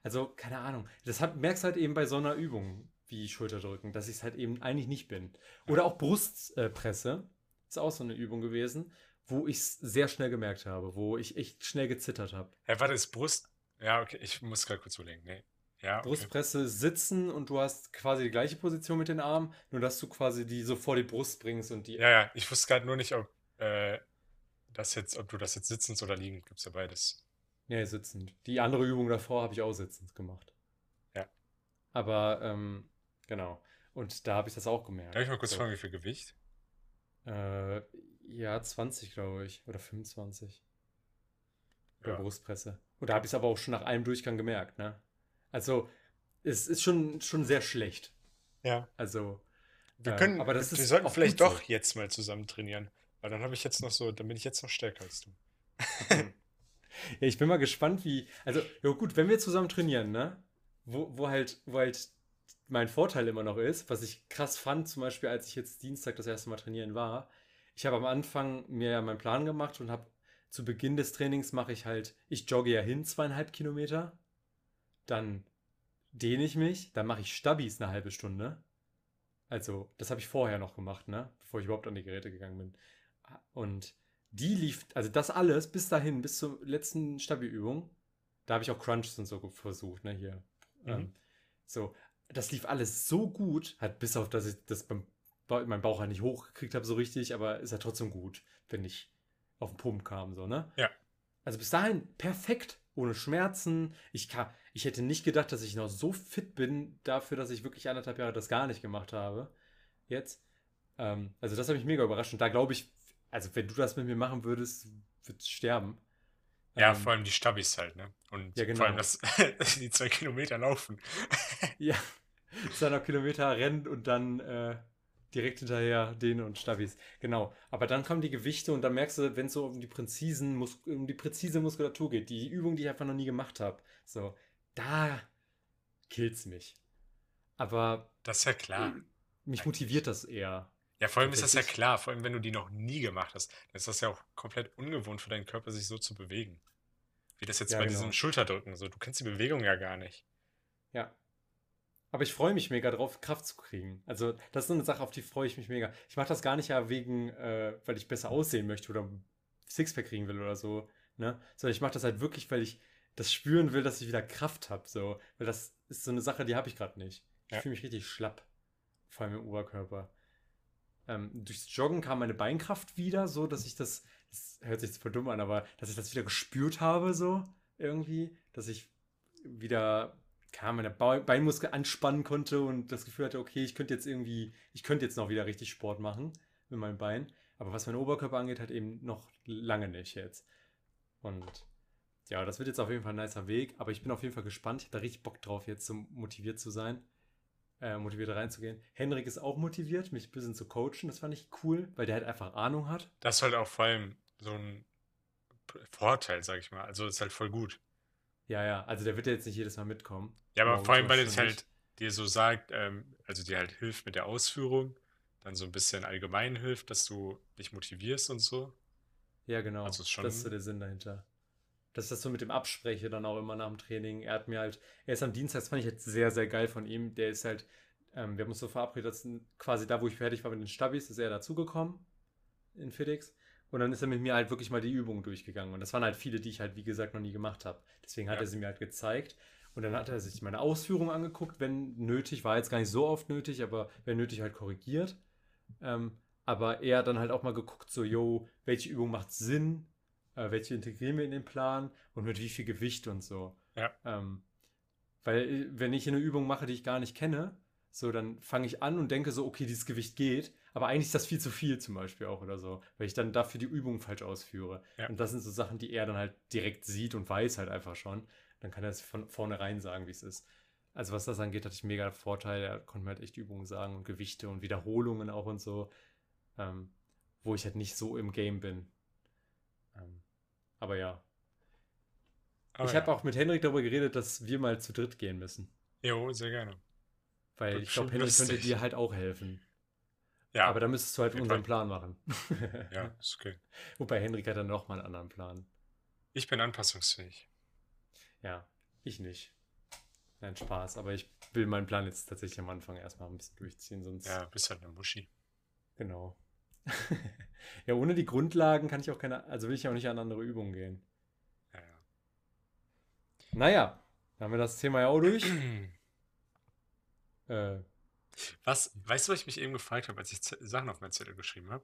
Also, keine Ahnung. Das hat, merkst du halt eben bei so einer Übung, wie Schulterdrücken, dass ich es halt eben eigentlich nicht bin. Oder auch Brustpresse. Äh, ist auch so eine Übung gewesen, wo ich es sehr schnell gemerkt habe, wo ich echt schnell gezittert habe. Hä, hey, warte, ist Brust... Ja, okay, ich muss gerade kurz überlegen. Nee. Ja, okay. Brustpresse sitzen und du hast quasi die gleiche Position mit den Armen, nur dass du quasi die so vor die Brust bringst und die... Ja, ja, ich wusste gerade nur nicht, ob, äh, das jetzt, ob du das jetzt sitzend oder liegend gibst, ja beides. Nee, sitzend. Die andere Übung davor habe ich auch sitzend gemacht. Ja. Aber, ähm, genau. Und da habe ich das auch gemerkt. Darf ich mal kurz so fragen, wie viel Gewicht? Äh, ja, zwanzig, glaube ich. Oder fünfundzwanzig. Oder ja. Brustpresse. Und da habe ich es aber auch schon nach einem Durchgang gemerkt, ne? Also, es ist schon, schon sehr schlecht. Ja. Also, wir können, äh, aber das wir ist sollten vielleicht doch so jetzt mal zusammen trainieren. Weil dann habe ich jetzt noch so, dann bin ich jetzt noch stärker als du. Okay. Ja, ich bin mal gespannt, wie, also, ja gut, wenn wir zusammen trainieren, ne? Wo, wo halt, wo halt mein Vorteil immer noch ist, was ich krass fand, zum Beispiel, als ich jetzt Dienstag das erste Mal trainieren war, ich habe am Anfang mir ja meinen Plan gemacht und habe zu Beginn des Trainings mache ich halt, ich jogge ja hin zweieinhalb Kilometer, dann dehne ich mich, dann mache ich Stabis eine halbe Stunde. Also, das habe ich vorher noch gemacht, ne? Bevor ich überhaupt an die Geräte gegangen bin. Und die lief, also das alles bis dahin, bis zur letzten Stabi-Übung, da habe ich auch Crunches und so versucht, ne, hier. Mhm. Ähm, so, das lief alles so gut, halt bis auf, dass ich das beim ba- meinen Bauch halt nicht hochgekriegt habe so richtig, aber ist ja halt trotzdem gut, wenn ich auf den Pump kam, so, ne? Ja. Also bis dahin perfekt, ohne Schmerzen. Ich kann, ich hätte nicht gedacht, dass ich noch so fit bin dafür, dass ich wirklich anderthalb Jahre das gar nicht gemacht habe. Jetzt. Ähm, also das hat mich mega überrascht und da glaube ich, also, wenn du das mit mir machen würdest, würdest du sterben. Ja, ähm, vor allem die Stabis halt, ne? Und ja, genau. Vor allem, dass die zwei Kilometer laufen. Ja, zweieinhalb Kilometer rennen und dann äh, direkt hinterher dehnen und Stabis. Genau. Aber dann kommen die Gewichte und dann merkst du, wenn es so um die, präzisen Mus- um die präzise Muskulatur geht, die Übung, die ich einfach noch nie gemacht habe, so, da killt's mich. Aber. Das ist ja klar. Mich motiviert das eher. Ja, vor allem ist das ja klar, vor allem wenn du die noch nie gemacht hast, dann ist das ja auch komplett ungewohnt für deinen Körper, sich so zu bewegen. Wie das jetzt ja, bei genau. diesem Schulterdrücken, so, du kennst die Bewegung ja gar nicht. Ja. Aber ich freue mich mega drauf, Kraft zu kriegen. Also das ist so eine Sache, auf die freue ich mich mega. Ich mache das gar nicht ja wegen, äh, weil ich besser aussehen möchte oder Sixpack kriegen will oder so, ne? Sondern ich mache das halt wirklich, weil ich das spüren will, dass ich wieder Kraft habe, so. Weil das ist so eine Sache, die habe ich gerade nicht. Ich ja. fühle mich richtig schlapp, vor allem im Oberkörper. Ähm, durchs Joggen kam meine Beinkraft wieder, so dass ich das, das hört sich jetzt voll dumm an, aber dass ich das wieder gespürt habe, so irgendwie, dass ich wieder kam, meine Beinmuskel anspannen konnte und das Gefühl hatte, okay, ich könnte jetzt irgendwie, ich könnte jetzt noch wieder richtig Sport machen mit meinem Bein, aber was mein Oberkörper angeht, halt eben noch lange nicht jetzt. Und ja, das wird jetzt auf jeden Fall ein nicer Weg, aber ich bin auf jeden Fall gespannt, ich habe da richtig Bock drauf, jetzt so motiviert zu sein. motiviert reinzugehen. Henrik ist auch motiviert, mich ein bisschen zu coachen. Das fand ich cool, weil der halt einfach Ahnung hat. Das ist halt auch vor allem so ein Vorteil, sag ich mal. Also ist halt voll gut. Ja, ja. Also der wird ja jetzt nicht jedes Mal mitkommen. Ja, aber, aber vor allem, weil er jetzt halt dir so sagt, ähm, also dir halt hilft mit der Ausführung, dann so ein bisschen allgemein hilft, dass du dich motivierst und so. Ja, genau. Also ist schon das ist so der Sinn dahinter. Dass ich das so mit dem abspreche dann auch immer nach dem Training. Er hat mir halt, er ist am Dienstag, das fand ich jetzt sehr, sehr geil von ihm. Der ist halt, ähm, wir haben uns so verabredet, dass quasi da, wo ich fertig war mit den Stabis, ist er dazugekommen in Fitx. Und dann ist er mit mir halt wirklich mal die Übungen durchgegangen. Und das waren halt viele, die ich halt, wie gesagt, noch nie gemacht habe. Deswegen hat ja. er sie mir halt gezeigt. Und dann hat er sich meine Ausführung angeguckt, wenn nötig. War jetzt gar nicht so oft nötig, aber wenn nötig halt korrigiert. Ähm, aber er hat dann halt auch mal geguckt, so, yo, welche Übung macht Sinn? Welche integrieren wir in den Plan und mit wie viel Gewicht und so. Ja. Ähm, weil wenn ich eine Übung mache, die ich gar nicht kenne, so dann fange ich an und denke so, okay, dieses Gewicht geht, aber eigentlich ist das viel zu viel zum Beispiel auch oder so, weil ich dann dafür die Übung falsch ausführe. Ja. Und das sind so Sachen, die er dann halt direkt sieht und weiß halt einfach schon. Dann kann er es von vornherein sagen, wie es ist. Also was das angeht, hatte ich mega Vorteil. Er konnte mir halt echt Übungen sagen und Gewichte und Wiederholungen auch und so, ähm, wo ich halt nicht so im Game bin. Aber ja. Aber ich ja. habe auch mit Henrik darüber geredet, dass wir mal zu dritt gehen müssen. Jo, sehr gerne. Weil das ich glaube, Henrik lustig. könnte dir halt auch helfen. Ja. Aber da müsstest du halt ich unseren Plan machen. Ja, ist okay. Wobei Henrik hat dann nochmal einen anderen Plan. Ich bin anpassungsfähig. Ja, ich nicht. Nein, Spaß. Aber ich will meinen Plan jetzt tatsächlich am Anfang erstmal ein bisschen durchziehen, sonst. Ja, bist halt eine Muschi. Genau. Ja, ohne die Grundlagen kann ich auch keine, also will ich auch nicht an andere Übungen gehen. Ja, ja. Naja, dann haben wir das Thema ja auch durch. äh, was, weißt du, was ich mich eben gefragt habe, als ich Z- Sachen auf meinen Zettel geschrieben habe?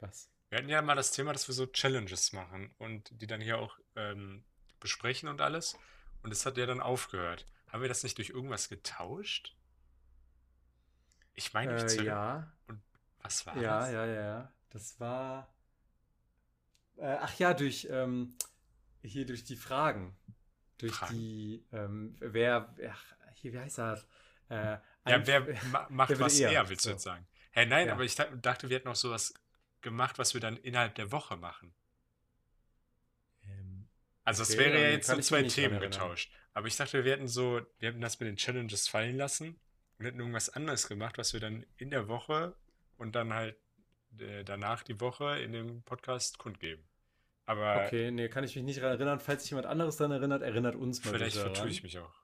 Was? Wir hatten ja mal das Thema, dass wir so Challenges machen und die dann hier auch ähm, besprechen und alles. Und das hat ja dann aufgehört. Haben wir das nicht durch irgendwas getauscht? Ich meine, ich äh, ja. Und was war ja, das? Ja, ja, ja. Das war... Äh, ach ja, durch ähm, hier durch die Fragen. Durch Fragen. die... Ähm, wer... Ach, hier, wie heißt das? Äh, ja, ein, wer ma- macht wer was eher, eher willst so. du jetzt sagen. Hey, nein, ja. aber ich dachte, wir hätten auch sowas gemacht, was wir dann innerhalb der Woche machen. Ähm, also es okay, wäre ja jetzt so zwei Themen getauscht. Aber ich dachte, wir hätten so... Wir hätten das mit den Challenges fallen lassen und hätten irgendwas anderes gemacht, was wir dann in der Woche und dann halt danach die Woche in dem Podcast kundgeben. Aber okay, nee, kann ich mich nicht daran erinnern. Falls sich jemand anderes daran erinnert, erinnert uns mal vielleicht daran. Vertue ich mich auch.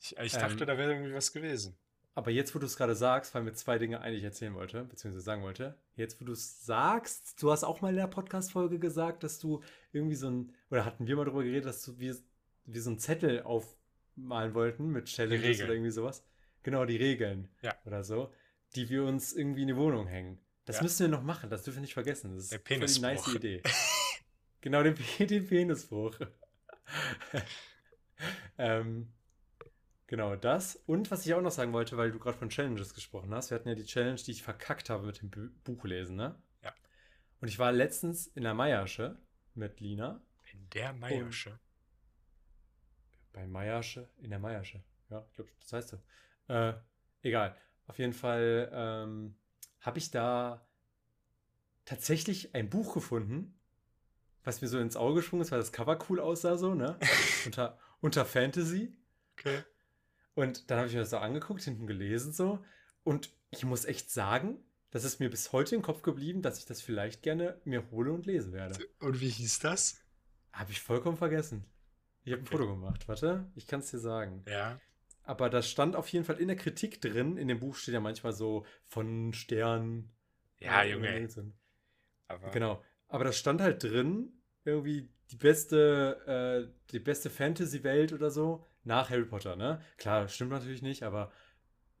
Ich, ich ähm, dachte, da wäre irgendwie was gewesen. Aber jetzt, wo du es gerade sagst, fallen mir zwei Dinge ein, die ich erzählen wollte, beziehungsweise sagen wollte. Jetzt, wo du es sagst, du hast auch mal in der Podcast-Folge gesagt, dass du irgendwie so ein, oder hatten wir mal darüber geredet, dass du, wir, wir so einen Zettel aufmalen wollten mit Challenges oder irgendwie sowas. Genau, die Regeln ja. oder so, die wir uns irgendwie in die Wohnung hängen. Das ja. müssen wir noch machen, das dürfen wir nicht vergessen. Das ist der Penisbruch. Eine nice Idee. Genau, den, den Penisbruch. ähm, genau, das. Und was ich auch noch sagen wollte, weil du gerade von Challenges gesprochen hast, wir hatten ja die Challenge, die ich verkackt habe mit dem B- Buchlesen, ne? Ja. Und ich war letztens in der Mayersche mit Lina. In der Mayersche? Bei Mayersche, in der Mayersche. Ja, ich glaube, das heißt so. Äh, egal. Auf jeden Fall ähm, habe ich da tatsächlich ein Buch gefunden, was mir so ins Auge gesprungen ist, weil das Cover cool aussah so, ne? unter, unter Fantasy. Okay. Und dann habe ich mir das so angeguckt, hinten gelesen so. Und ich muss echt sagen, das ist mir bis heute im Kopf geblieben, dass ich das vielleicht gerne mir hole und lesen werde. Und wie hieß das? Habe ich vollkommen vergessen. Ich habe ein okay. Foto gemacht. Warte, ich kann es dir sagen. Ja. Aber das stand auf jeden Fall in der Kritik drin. In dem Buch steht ja manchmal so von Sternen. Ja, Junge. Aber genau. Aber das stand halt drin, irgendwie die beste, äh, die beste Fantasy-Welt oder so nach Harry Potter, ne? Klar, stimmt natürlich nicht, aber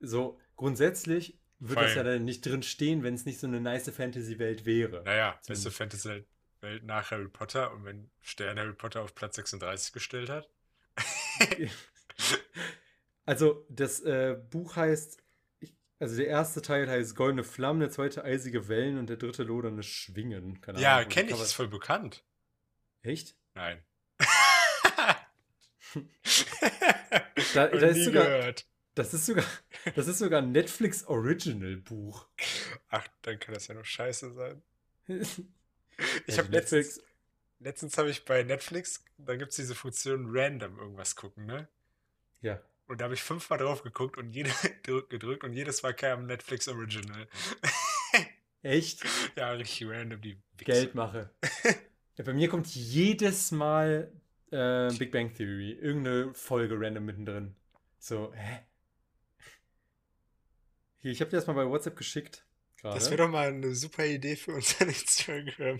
so grundsätzlich würde das ja dann nicht drin stehen, wenn es nicht so eine nice Fantasy-Welt wäre. Naja, zumindest. Beste Fantasy-Welt nach Harry Potter und wenn Stern Harry Potter auf Platz sechsunddreißig gestellt hat. Also das äh, Buch heißt, ich, also der erste Teil heißt Goldene Flammen, der zweite Eisige Wellen und der dritte Lodernde Schwingen. Keine ja, kenne ich, ist voll bekannt. Echt? Nein. da, da ist nie sogar, gehört. Das ist sogar, das ist sogar ein Netflix Original Buch. Ach, dann kann das ja noch scheiße sein. Ich habe letztens, letztens habe ich bei Netflix, da gibt es diese Funktion Random irgendwas gucken, ne? Ja. Und da habe ich fünfmal drauf geguckt und jede gedrückt und jedes Mal kam Netflix Original. Echt? Ja, richtig random die Wichser. Geldmache. Ja, bei mir kommt jedes Mal äh, Big Bang Theory. Irgendeine Folge random mittendrin. So, hä? Hier, ich habe dir das mal bei WhatsApp geschickt. Grade. Das wäre doch mal eine super Idee für unseren Instagram.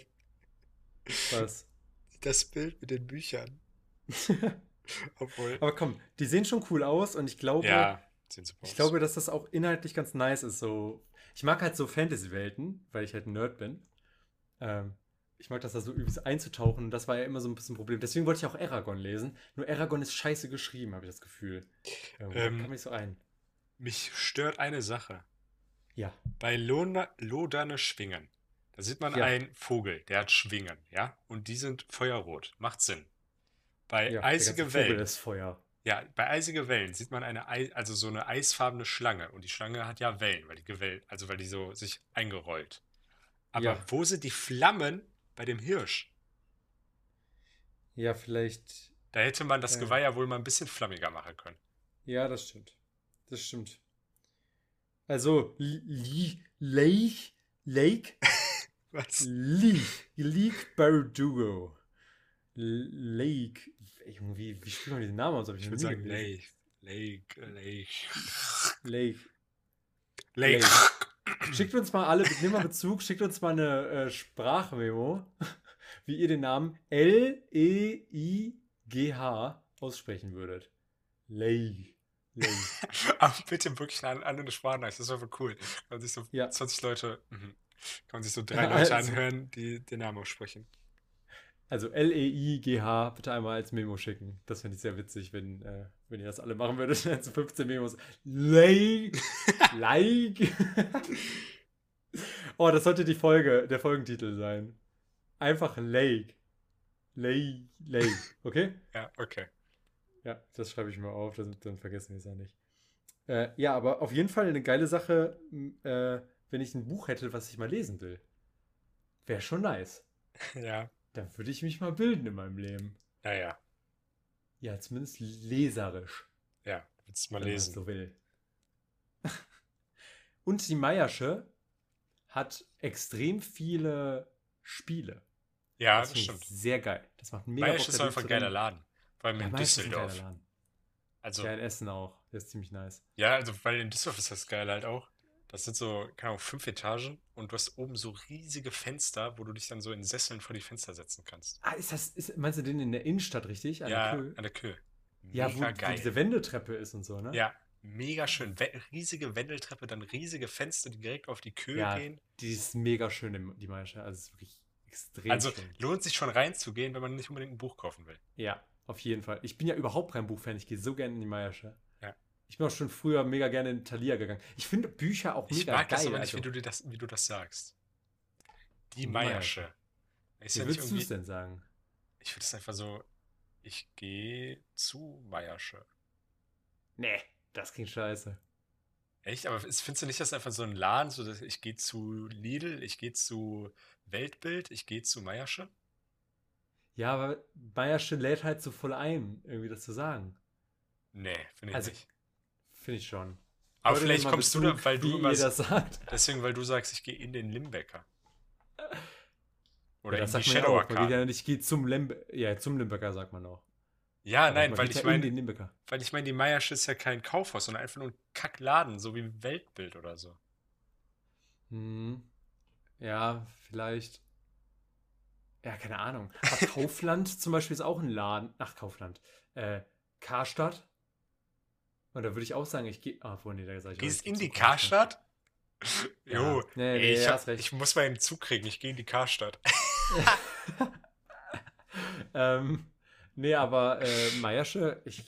Was? Das Bild mit den Büchern. Obwohl. Aber komm, die sehen schon cool aus und ich glaube, ja, sehen super aus. Ich glaube, dass das auch inhaltlich ganz nice ist. So, ich mag halt so Fantasy-Welten, weil ich halt ein Nerd bin. Ähm, ich mag das da so übelst einzutauchen. Das war ja immer so ein bisschen ein Problem. Deswegen wollte ich auch Eragon lesen. Nur Eragon ist scheiße geschrieben, habe ich das Gefühl. Ähm, ähm, kann mich so ein. Mich stört eine Sache. Ja. Bei Lona, Loderne Schwingen. Da sieht man ja. einen Vogel, der hat Schwingen, ja? Und die sind feuerrot. Macht Sinn. Bei ja, eisige Wellen. Ist Feuer. Ja, bei eisige Wellen sieht man eine Ei, also so eine eisfarbene Schlange und die Schlange hat ja Wellen, weil die gewellt, also weil die so sich eingerollt. Aber ja. wo sind die Flammen bei dem Hirsch? Ja, vielleicht. Da hätte man das äh, Geweih ja wohl mal ein bisschen flammiger machen können. Ja, das stimmt. Das stimmt. Also League Lake Lake was? League League Bardugo. Lake. Junge, wie, wie spielt man diesen Namen aus? Hab ich ich würde sagen Lake. Lake. Lake. Lake. Lake. Schickt uns mal alle, nimm mal Bezug, schickt uns mal eine äh, Sprachmemo, wie ihr den Namen L E I G H aussprechen würdet. Lei. Lei. Aber bitte wirklich eine, eine Sprachnachricht, das wäre voll cool. Wenn sich so ja. zwanzig Leute, mh, kann man sich so drei ja, Leute also, anhören, die den Namen aussprechen. Also L E I G H bitte einmal als Memo schicken. Das finde ich sehr witzig, wenn, äh, wenn ihr das alle machen würdet. Zu also fünfzehn Memos. Like. like. Oh, das sollte die Folge, der Folgentitel sein. Einfach Lake. Lake. Lake. Okay? Ja, okay. Ja, das schreibe ich mal auf, dann, dann vergessen wir es ja nicht. Äh, ja, aber auf jeden Fall eine geile Sache, äh, wenn ich ein Buch hätte, was ich mal lesen will. Wäre schon nice. Ja. Dann würde ich mich mal bilden in meinem Leben. Naja. Ja. ja, zumindest leserisch. Ja, willst du mal wenn lesen. Wenn man so will. Und die Mayersche hat extrem viele Spiele. Ja, das, das stimmt. Sehr geil. Das macht mega Mayersche Bock, ist einfach ein geiler Laden. Vor allem ja, in Düsseldorf. Ist Laden. Also, geil Essen auch. Das ist ziemlich nice. Ja, also weil in Düsseldorf ist das geil halt auch. Das sind so, keine Ahnung, fünf Etagen und du hast oben so riesige Fenster, wo du dich dann so in Sesseln vor die Fenster setzen kannst. Ah, ist das, ist, meinst du den in der Innenstadt, richtig? An ja, der Kö? An der Kö. Mega ja, wo, geil. Wo diese Wendeltreppe ist und so, ne? Ja, mega schön. We- riesige Wendeltreppe, dann riesige Fenster, die direkt auf die Kö ja, gehen. Die ist mega schön, die Mayersche. Also, es ist wirklich extrem Also, schön. Lohnt sich schon reinzugehen, wenn man nicht unbedingt ein Buch kaufen will. Ja, auf jeden Fall. Ich bin ja überhaupt kein Buchfan. Ich gehe so gerne in die Mayersche. Ich bin auch schon früher mega gerne in Thalia gegangen. Ich finde Bücher auch mega geil. Ich mag das geil, aber nicht, also. wie, du dir das, wie du das sagst. Die Mayersche. Wie ja würdest du es denn sagen? Ich würde es einfach so, ich gehe zu Mayersche. Nee, das klingt scheiße. Echt? Aber findest du nicht, dass einfach so ein Laden, so dass ich gehe zu Lidl, ich gehe zu Weltbild, ich gehe zu Mayersche? Ja, aber Mayersche lädt halt so voll ein, irgendwie das zu sagen. Nee, finde ich also, nicht. Finde ich schon. Aber Heute vielleicht kommst Bezug, du da, weil du immer das sagt. Deswegen, weil du sagst, ich gehe in den Limbecker. Oder ja, in die Shadower Card. Ja, ich gehe zum, Limbe- ja, zum Limbecker, sagt man auch. Ja, aber nein, weil ich, mein, weil ich meine, weil ich meine, die Mayersche ist ja kein Kaufhaus, sondern einfach nur ein Kackladen, so wie ein Weltbild oder so. Hm. Ja, vielleicht. Ja, keine Ahnung. Aber Kaufland zum Beispiel ist auch ein Laden. Ach, Kaufland. Äh, Karstadt. Und da würde ich auch sagen, ich gehe. Ah, vorhin, da gesagt. Gehst in die Karstadt? Ja. Jo, nee, nee, ey, ich, hab, ich muss mal einen Zug kriegen, ich gehe in die Karstadt. ähm, nee, aber äh, Mayersche, ich,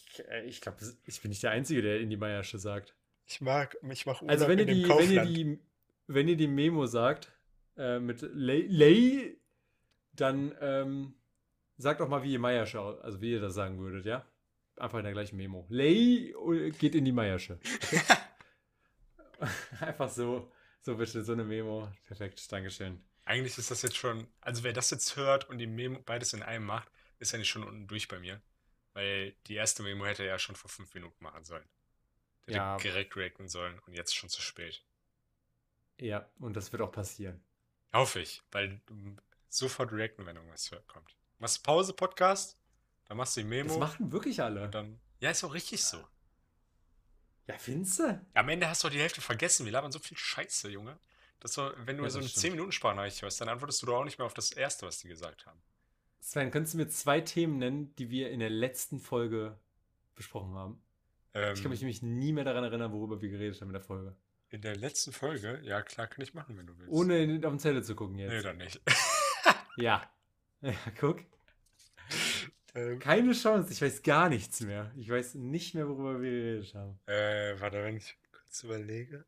ich glaube, ich bin nicht der Einzige, der in die Mayersche sagt. Ich mag, ich mache Urlaub also wenn in ihr die, Kaufland. Wenn ihr die, wenn ihr die Memo sagt, äh, mit Lei, Lei dann ähm, sagt doch mal, wie ihr Mayersche, also wie ihr das sagen würdet, ja? Einfach in der gleichen Memo. Lei geht in die Mayersche. Einfach so. So bitte, so eine Memo. Perfekt, Dankeschön. Eigentlich ist das jetzt schon, also wer das jetzt hört und die Memo beides in einem macht, ist eigentlich schon unten durch bei mir. Weil die erste Memo hätte ja schon vor fünf Minuten machen sollen. Der ja. hätte direkt reacten sollen und jetzt schon zu spät. Ja, und das wird auch passieren. Hoffe ich, weil sofort reacten, wenn irgendwas kommt. Machst du Pause, Podcast? Dann machst du die Memo. Das machen wirklich alle. Dann, ja, ist auch richtig so. Ja, findest du? Am Ende hast du auch die Hälfte vergessen. Wir labern so viel Scheiße, Junge. Dass du, wenn du ja, so eine zehn-Minuten-Sprachnachricht hörst, dann antwortest du doch auch nicht mehr auf das Erste, was die gesagt haben. Sven, kannst du mir zwei Themen nennen, die wir in der letzten Folge besprochen haben? Ähm, ich kann mich nämlich nie mehr daran erinnern, worüber wir geredet haben in der Folge. In der letzten Folge? Ja, klar, kann ich machen, wenn du willst. Ohne in, auf den Zettel zu gucken jetzt. Nee, dann nicht. ja. ja. Guck. Keine Chance, ich weiß gar nichts mehr. Ich weiß nicht mehr, worüber wir geredet haben. Äh, warte, wenn ich kurz überlege.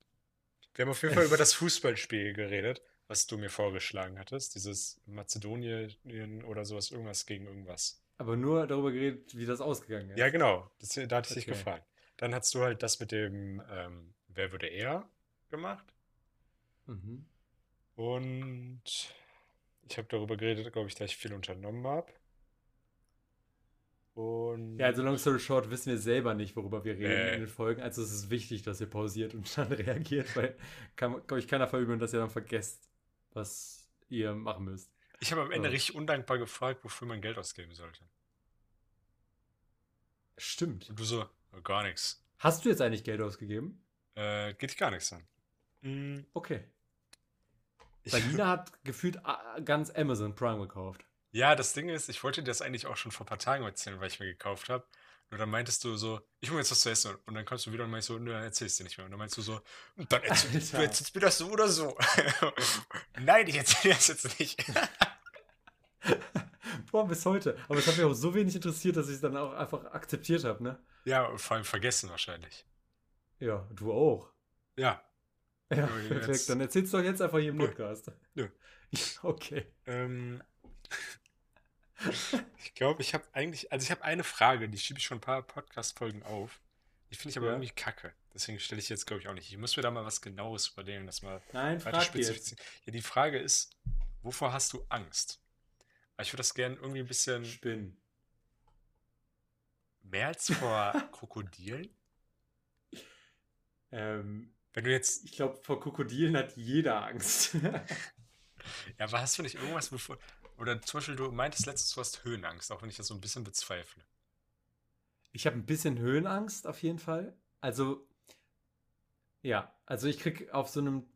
Wir haben auf jeden Fall über das Fußballspiel geredet, was du mir vorgeschlagen hattest. Dieses Mazedonien oder sowas, irgendwas gegen irgendwas. Aber nur darüber geredet, wie das ausgegangen ist. Ja, genau. Das, da hatte ich okay. dich gefragt. Dann hast du halt das mit dem ähm, Wer würde eher gemacht. Mhm. Und ich habe darüber geredet, glaube ich, dass ich viel unternommen habe. Und ja, also long story short, wissen wir selber nicht, worüber wir reden nee. in den Folgen. Also es ist wichtig, dass ihr pausiert und dann reagiert, weil kann euch keiner verübeln, dass ihr dann vergesst, was ihr machen müsst. Ich habe am Ende so. richtig undankbar gefragt, wofür man Geld ausgeben sollte. Stimmt. Und du so, gar nichts. Hast du jetzt eigentlich Geld ausgegeben? Äh, geht dich gar nichts an. Okay. Weil Lina hat gefühlt ganz Amazon Prime gekauft. Ja, das Ding ist, ich wollte dir das eigentlich auch schon vor ein paar Tagen erzählen, weil ich mir gekauft habe. Und dann meintest du so, ich hole mir jetzt was zu essen. Und dann kommst du wieder und meinst so, nö, dann erzählst du nicht mehr. Und dann meinst du so, dann erzählst du erzählst mir das so oder so. Nein, ich erzähle das jetzt nicht. Boah, bis heute. Aber es hat mich auch so wenig interessiert, dass ich es dann auch einfach akzeptiert habe, ne? Ja, vor allem vergessen wahrscheinlich. Ja, du auch. Ja. Ja, perfekt. Jetzt. Dann erzählst du doch jetzt einfach hier im Podcast. Nö. Nö. Okay. Ähm... Ich glaube, ich habe eigentlich, also ich habe eine Frage, die schiebe ich schon ein paar Podcast-Folgen auf. Die finde ich aber ja. irgendwie kacke. Deswegen stelle ich jetzt, glaube ich, auch nicht. Ich muss mir da mal was Genaues überlegen, das mal Nein, weiter spezifizieren. Ja, die Frage ist, wovor hast du Angst? Ich würde das gerne irgendwie ein bisschen... Spinnen. Mehr als vor Krokodilen? Ähm, Wenn du jetzt... Ich glaube, vor Krokodilen hat jeder Angst. Ja, aber hast du nicht irgendwas, bevor... Oder zum Beispiel, du meintest letztens, du hast Höhenangst, auch wenn ich das so ein bisschen bezweifle. Ich habe ein bisschen Höhenangst, auf jeden Fall. Also, ja, also ich krieg auf so einem,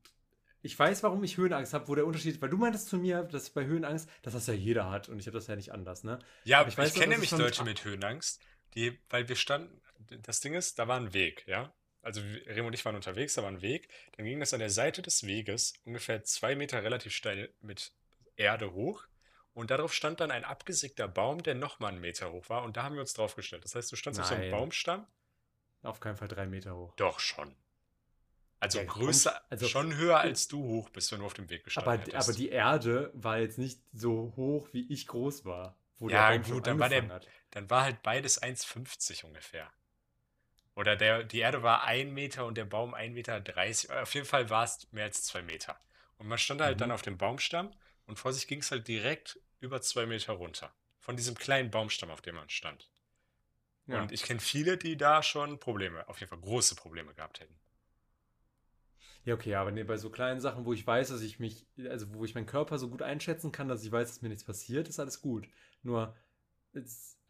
ich weiß, warum ich Höhenangst habe, wo der Unterschied, weil du meintest zu mir, dass bei Höhenangst, dass das ja jeder hat und ich habe das ja nicht anders, ne? Ja, aber ich, ich, weiß, ich kenne nämlich Leute mit Höhenangst, die, weil wir standen, das Ding ist, da war ein Weg, ja? Also Remo und ich waren unterwegs, da war ein Weg, dann ging das an der Seite des Weges, ungefähr zwei Meter relativ steil mit Erde hoch. Und darauf stand dann ein abgesägter Baum, der nochmal einen Meter hoch war. Und da haben wir uns drauf gestellt. Das heißt, du standst Nein. auf so einem Baumstamm. Auf keinen Fall drei Meter hoch. Doch, schon. Also, ja, größer, komm, also schon höher, als du hoch bist, wenn du auf dem Weg gestanden aber, hättest. Aber die Erde war jetzt nicht so hoch, wie ich groß war. Wo ja, der Baum gut, dann war, der, dann war halt beides eins Komma fünfzig ungefähr. Oder der, die Erde war ein Meter und der Baum ein Komma dreißig Meter. Auf jeden Fall war es mehr als zwei Meter. Und man stand halt mhm. dann auf dem Baumstamm und vor sich ging es halt direkt über zwei Meter runter. Von diesem kleinen Baumstamm, auf dem man stand. Ja. Und ich kenne viele, die da schon Probleme, auf jeden Fall große Probleme gehabt hätten. Ja, okay, aber nee, bei so kleinen Sachen, wo ich weiß, dass ich mich, also wo ich meinen Körper so gut einschätzen kann, dass ich weiß, dass mir nichts passiert, ist alles gut. Nur,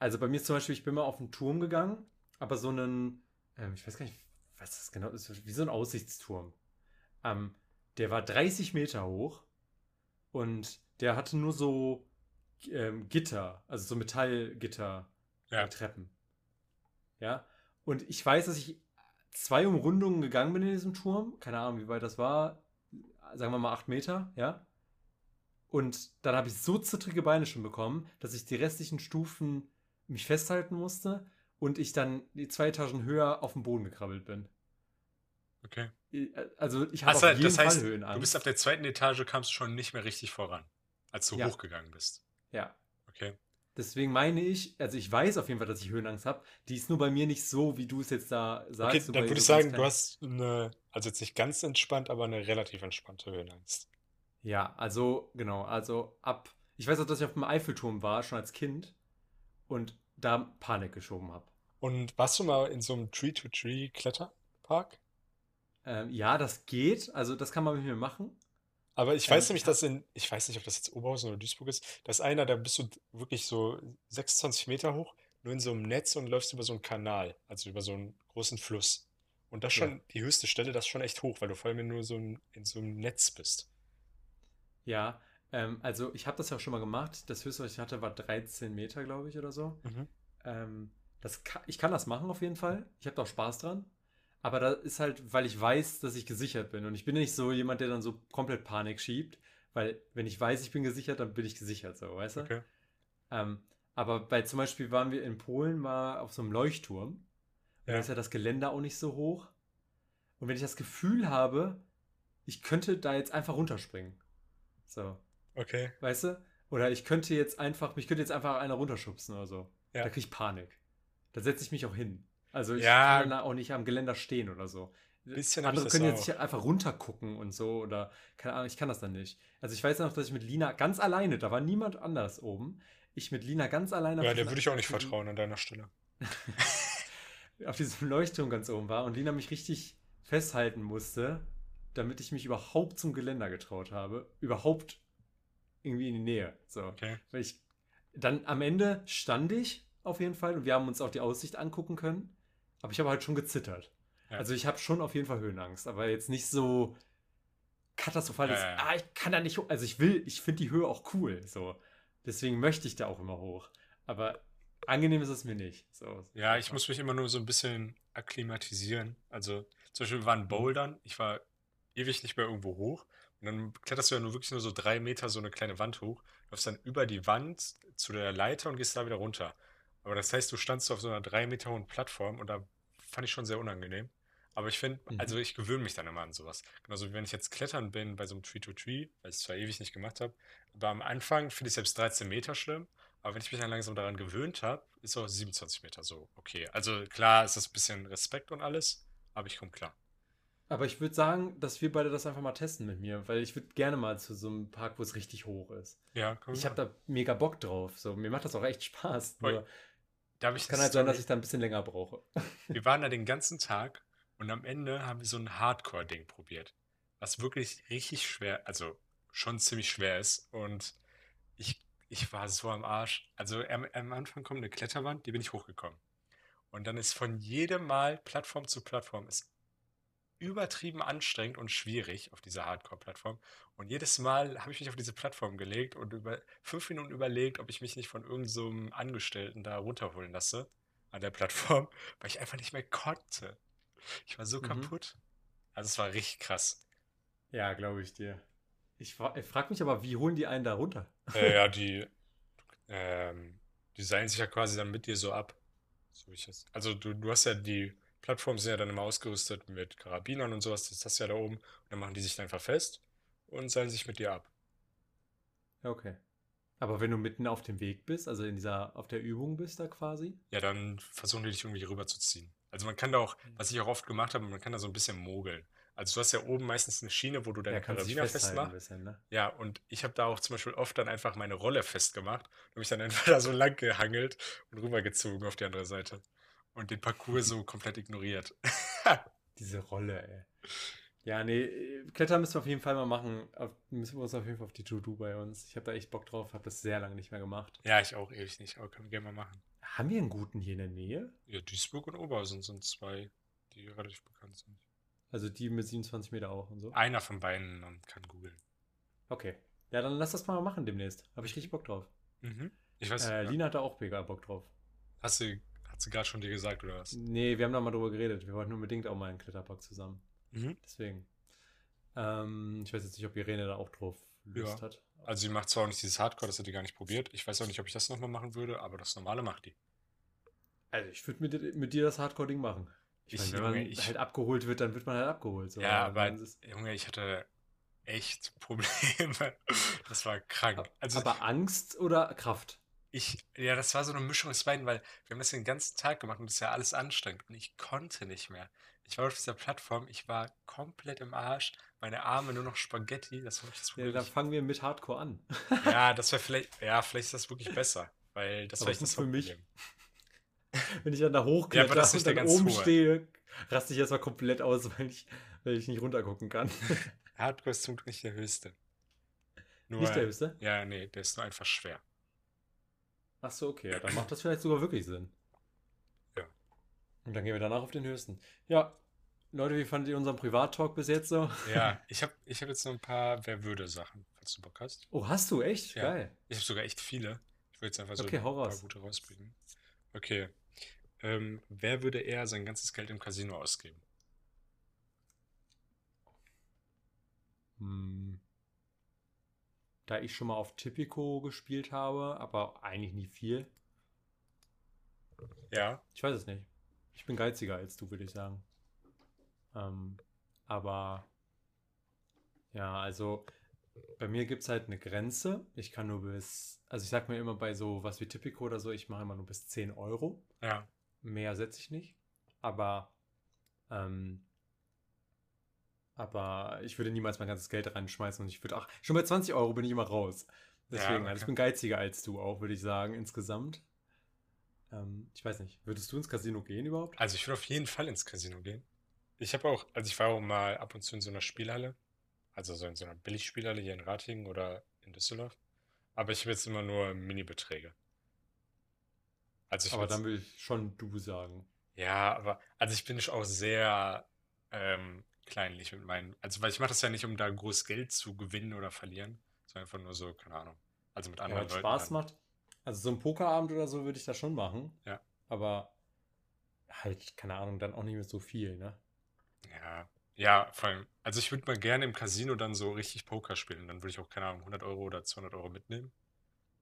also bei mir ist zum Beispiel, ich bin mal auf einen Turm gegangen, aber so einen, ähm, ich weiß gar nicht, was das genau ist, wie so ein Aussichtsturm. Ähm, der war dreißig Meter hoch und der hatte nur so Ähm, Gitter, also so Metallgitter, ja. Treppen. Ja, und ich weiß, dass ich zwei Umrundungen gegangen bin in diesem Turm, keine Ahnung, wie weit das war, sagen wir mal acht Meter, ja, und dann habe ich so zittrige Beine schon bekommen, dass ich die restlichen Stufen mich festhalten musste und ich dann die zwei Etagen höher auf den Boden gekrabbelt bin. Okay. Also ich habe auf jeden das heißt, Fall Höhenangst. Du bist auf der zweiten Etage, kamst du schon nicht mehr richtig voran, als du ja. hochgegangen bist. Ja. Okay. Deswegen meine ich, also ich weiß auf jeden Fall, dass ich Höhenangst habe. Die ist nur bei mir nicht so, wie du es jetzt da sagst. Okay, dann würde ich sagen, du hast eine, also jetzt nicht ganz entspannt, aber eine relativ entspannte Höhenangst. Ja, also genau, also ab, ich weiß auch, dass ich auf dem Eiffelturm war, schon als Kind, und da Panik geschoben habe. Und warst du mal in so einem Tree-to-Tree-Kletterpark? Ähm, ja, das geht, also das kann man mit mir machen. Aber ich weiß ähm, nämlich, dass in, ich weiß nicht, ob das jetzt Oberhausen oder Duisburg ist, dass einer, da bist du wirklich so sechsundzwanzig Meter hoch, nur in so einem Netz und läufst über so einen Kanal, also über so einen großen Fluss. Und das schon, ja. die höchste Stelle, das ist schon echt hoch, weil du vor allem nur so ein, in so einem Netz bist. Ja, ähm, also ich habe das ja auch schon mal gemacht. Das höchste, was ich hatte, war dreizehn Meter, glaube ich, oder so. Mhm. Ähm, das kann, ich kann das machen auf jeden Fall. Ich habe da auch Spaß dran. Aber das ist halt, weil ich weiß, dass ich gesichert bin. Und ich bin nicht so jemand, der dann so komplett Panik schiebt. Weil wenn ich weiß, ich bin gesichert, dann bin ich gesichert, so, weißt du? Okay. Ähm, aber bei zum Beispiel waren wir in Polen mal auf so einem Leuchtturm. Und ja. da ist ja das Geländer auch nicht so hoch. Und wenn ich das Gefühl habe, ich könnte da jetzt einfach runterspringen. So. Okay. Weißt du? Oder ich könnte jetzt einfach, mich könnte jetzt einfach einer runterschubsen oder so. Ja. Da kriege ich Panik. Da setze ich mich auch hin. Also ich ja, kann auch nicht am Geländer stehen oder so. Bisschen andere können jetzt nicht einfach runtergucken und so oder keine Ahnung, ich kann das dann nicht. Also ich weiß noch, dass ich mit Lina ganz alleine, da war niemand anders oben, ich mit Lina ganz alleine... Ja, der würde ich auch nicht vertrauen an deiner Stelle. auf diesem Leuchtturm ganz oben war und Lina mich richtig festhalten musste, damit ich mich überhaupt zum Geländer getraut habe. Überhaupt irgendwie in die Nähe. So. Okay. Weil ich, dann am Ende stand ich auf jeden Fall und wir haben uns auch die Aussicht angucken können. Aber ich habe halt schon gezittert. Ja. Also ich habe schon auf jeden Fall Höhenangst, aber jetzt nicht so katastrophal. Ja, ja. Ah, ich kann da nicht hoch. Also ich will, ich finde die Höhe auch cool. So. Deswegen möchte ich da auch immer hoch. Aber angenehm ist es mir nicht. So. Ja, ich muss mich immer nur so ein bisschen akklimatisieren. Also zum Beispiel, wir waren Bouldern. Ich war ewig nicht mehr irgendwo hoch. Und dann kletterst du ja nur wirklich nur so drei Meter so eine kleine Wand hoch. Läufst dann über die Wand zu der Leiter und gehst da wieder runter. Aber das heißt, du standst auf so einer drei Meter hohen Plattform und da fand ich schon sehr unangenehm. Aber ich finde, mhm. also ich gewöhne mich dann immer an sowas. Genauso wie wenn ich jetzt klettern bin bei so einem Tree-to-Tree, weil ich es zwar ewig nicht gemacht habe, aber am Anfang finde ich selbst dreizehn Meter schlimm. Aber wenn ich mich dann langsam daran gewöhnt habe, ist auch siebenundzwanzig Meter so okay. Also klar ist das ein bisschen Respekt und alles, aber ich komme klar. Aber ich würde sagen, dass wir beide das einfach mal testen mit mir, weil ich würde gerne mal zu so einem Park, wo es richtig hoch ist. Ja, cool. Ich habe da mega Bock drauf. So, mir macht das auch echt Spaß. Nur darf ich das kann halt sein, dass ich da ein bisschen länger brauche. Wir waren da den ganzen Tag und am Ende haben wir so ein Hardcore-Ding probiert, was wirklich richtig schwer, also schon ziemlich schwer ist. Und ich, ich war so am Arsch. Also am, am Anfang kommt eine Kletterwand, die bin ich hochgekommen. Und dann ist von jedem Mal Plattform zu Plattform ist übertrieben anstrengend und schwierig auf dieser Hardcore-Plattform. Und jedes Mal habe ich mich auf diese Plattform gelegt und über fünf Minuten überlegt, ob ich mich nicht von irgend so einem Angestellten da runterholen lasse an der Plattform, weil ich einfach nicht mehr konnte. Ich war so mhm. kaputt. Also es war richtig krass. Ja, glaube ich dir. Ich, ich frage mich aber, wie holen die einen da runter? Äh, ja, die ähm, die seilen sich ja quasi dann mit dir so ab. So ich jetzt. Also du, du hast ja die Plattformen sind ja dann immer ausgerüstet mit Karabinern und sowas, das hast du ja da oben. Und dann machen die sich dann einfach fest und seilen sich mit dir ab. Okay. Aber wenn du mitten auf dem Weg bist, also in dieser, auf der Übung bist da quasi? Ja, dann versuchen die dich irgendwie rüberzuziehen. Also man kann da auch, was ich auch oft gemacht habe, man kann da so ein bisschen mogeln. Also du hast ja oben meistens eine Schiene, wo du deine ja, Karabiner festmachst. Bisschen, ne? Ja, und ich habe da auch zum Beispiel oft dann einfach meine Rolle festgemacht und mich dann einfach da so lang gehangelt und rübergezogen auf die andere Seite. Und den Parcours so komplett ignoriert. Diese Rolle, ey. Ja, nee, Klettern müssen wir auf jeden Fall mal machen. Auf, müssen wir uns auf jeden Fall auf die To-Do bei uns. Ich habe da echt Bock drauf, habe das sehr lange nicht mehr gemacht. Ja, ich auch ewig nicht, aber können wir gerne mal machen. Haben wir einen guten hier in der Nähe? Ja, Duisburg und Oberhausen sind zwei, die relativ bekannt sind. Also die mit siebenundzwanzig Meter auch und so? Einer von beiden, man kann googeln. Okay, ja, dann lass das mal machen demnächst. Habe ich richtig Bock drauf. Mhm, ich weiß äh, ja. Lina hat da auch mega Bock drauf. Hast du... Hat sie gerade schon dir gesagt, oder was? Nee, wir haben da mal drüber geredet. Wir wollten unbedingt auch mal einen Kletterpark zusammen. Mhm. Deswegen. Ähm, ich weiß jetzt nicht, ob Irene da auch drauf Lust ja. hat. Also sie macht zwar auch nicht dieses Hardcore, das hat die gar nicht probiert. Ich weiß auch nicht, ob ich das nochmal machen würde, aber das Normale macht die. Also ich würde mit, mit dir das Hardcore-Ding machen. Ich ich, meine, Junge, wenn man ich, halt abgeholt wird, dann wird man halt abgeholt. So. Ja, aber Junge, ich hatte echt Probleme. Das war krank. Also, aber Angst oder Kraft? Ich, ja, das war so eine Mischung aus beiden, weil wir haben das den ganzen Tag gemacht und das ist ja alles anstrengend und ich konnte nicht mehr. Ich war auf dieser Plattform, ich war komplett im Arsch, meine Arme nur noch Spaghetti, das war das Problem. Ja, dann fangen wir mit Hardcore an. Ja, das wäre vielleicht, ja, vielleicht ist das wirklich besser, weil das wäre das für mich. Wenn ich dann da hochkletter ja, und dann oben hohe. stehe, raste ich erstmal komplett aus, weil ich, weil ich nicht runtergucken kann. Hardcore ist zum Glück nicht der höchste. Nur, nicht der höchste? Ja, nee, der ist nur einfach schwer. Ach so, okay, ja, dann macht das vielleicht sogar wirklich Sinn. Ja. Und dann gehen wir danach auf den höchsten. Ja, Leute, wie fandet ihr unseren Privat-Talk bis jetzt so? Ja, ich habe ich hab jetzt noch ein paar Wer-Würde-Sachen, falls du Bock hast. Oh, hast du? Echt? Ja. Geil. Ich habe sogar echt viele. Ich will jetzt einfach so okay, ein paar gute rausbringen. Okay. Ähm, wer würde eher sein ganzes Geld im Casino ausgeben? Hm. Da ich schon mal auf Tipico gespielt habe, aber eigentlich nie viel. Ja. Ich weiß es nicht. Ich bin geiziger als du, würde ich sagen. Ähm, aber ja, also bei mir gibt es halt eine Grenze. Ich kann nur bis, also ich sag mir immer bei so was wie Tipico oder so, ich mache immer nur bis zehn Euro. Ja. Mehr setze ich nicht. Aber ähm, Aber ich würde niemals mein ganzes Geld reinschmeißen und ich würde, ach, schon bei zwanzig Euro bin ich immer raus. Deswegen, ja, also ich bin geiziger als du auch, würde ich sagen, insgesamt. Ähm, ich weiß nicht, würdest du ins Casino gehen überhaupt? Also ich würde auf jeden Fall ins Casino gehen. Ich habe auch, also ich war auch mal ab und zu in so einer Spielhalle, also so in so einer Billigspielhalle hier in Ratingen oder in Düsseldorf. Aber ich habe jetzt immer nur Mini-Beträge. Also ich aber dann würde ich schon du sagen. Ja, aber, also ich bin auch sehr, ähm, kleinlich mit meinen. Also, weil ich mache das ja nicht, um da groß Geld zu gewinnen oder verlieren, sondern einfach nur so, keine Ahnung. Also mit anderen ja, Leuten. Spaß macht. Also so ein Pokerabend oder so würde ich das schon machen. Ja. Aber halt, keine Ahnung, dann auch nicht mehr so viel, ne? Ja. Ja, vor allem. Also ich würde mal gerne im Casino dann so richtig Poker spielen. Dann würde ich auch, keine Ahnung, hundert Euro oder zweihundert Euro mitnehmen.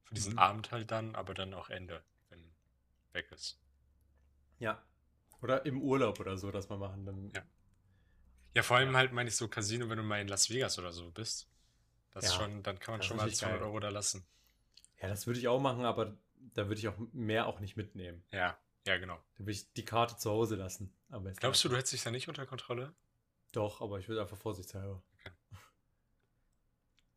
Für diesen mhm. Abend halt dann, aber dann auch Ende, wenn weg ist. Ja. Oder im Urlaub oder so, das mal machen. Dann ja. ja, vor allem halt meine ich so Casino, wenn du mal in Las Vegas oder so bist. Das ja, schon, dann kann man schon mal zweihundert Euro da lassen. Ja, das würde ich auch machen, aber da würde ich auch mehr auch nicht mitnehmen. Ja, ja, genau. Da würde ich die Karte zu Hause lassen. Aber glaubst du, du hättest dich da nicht unter Kontrolle? Doch, aber ich würde einfach vorsichtshalber. Okay,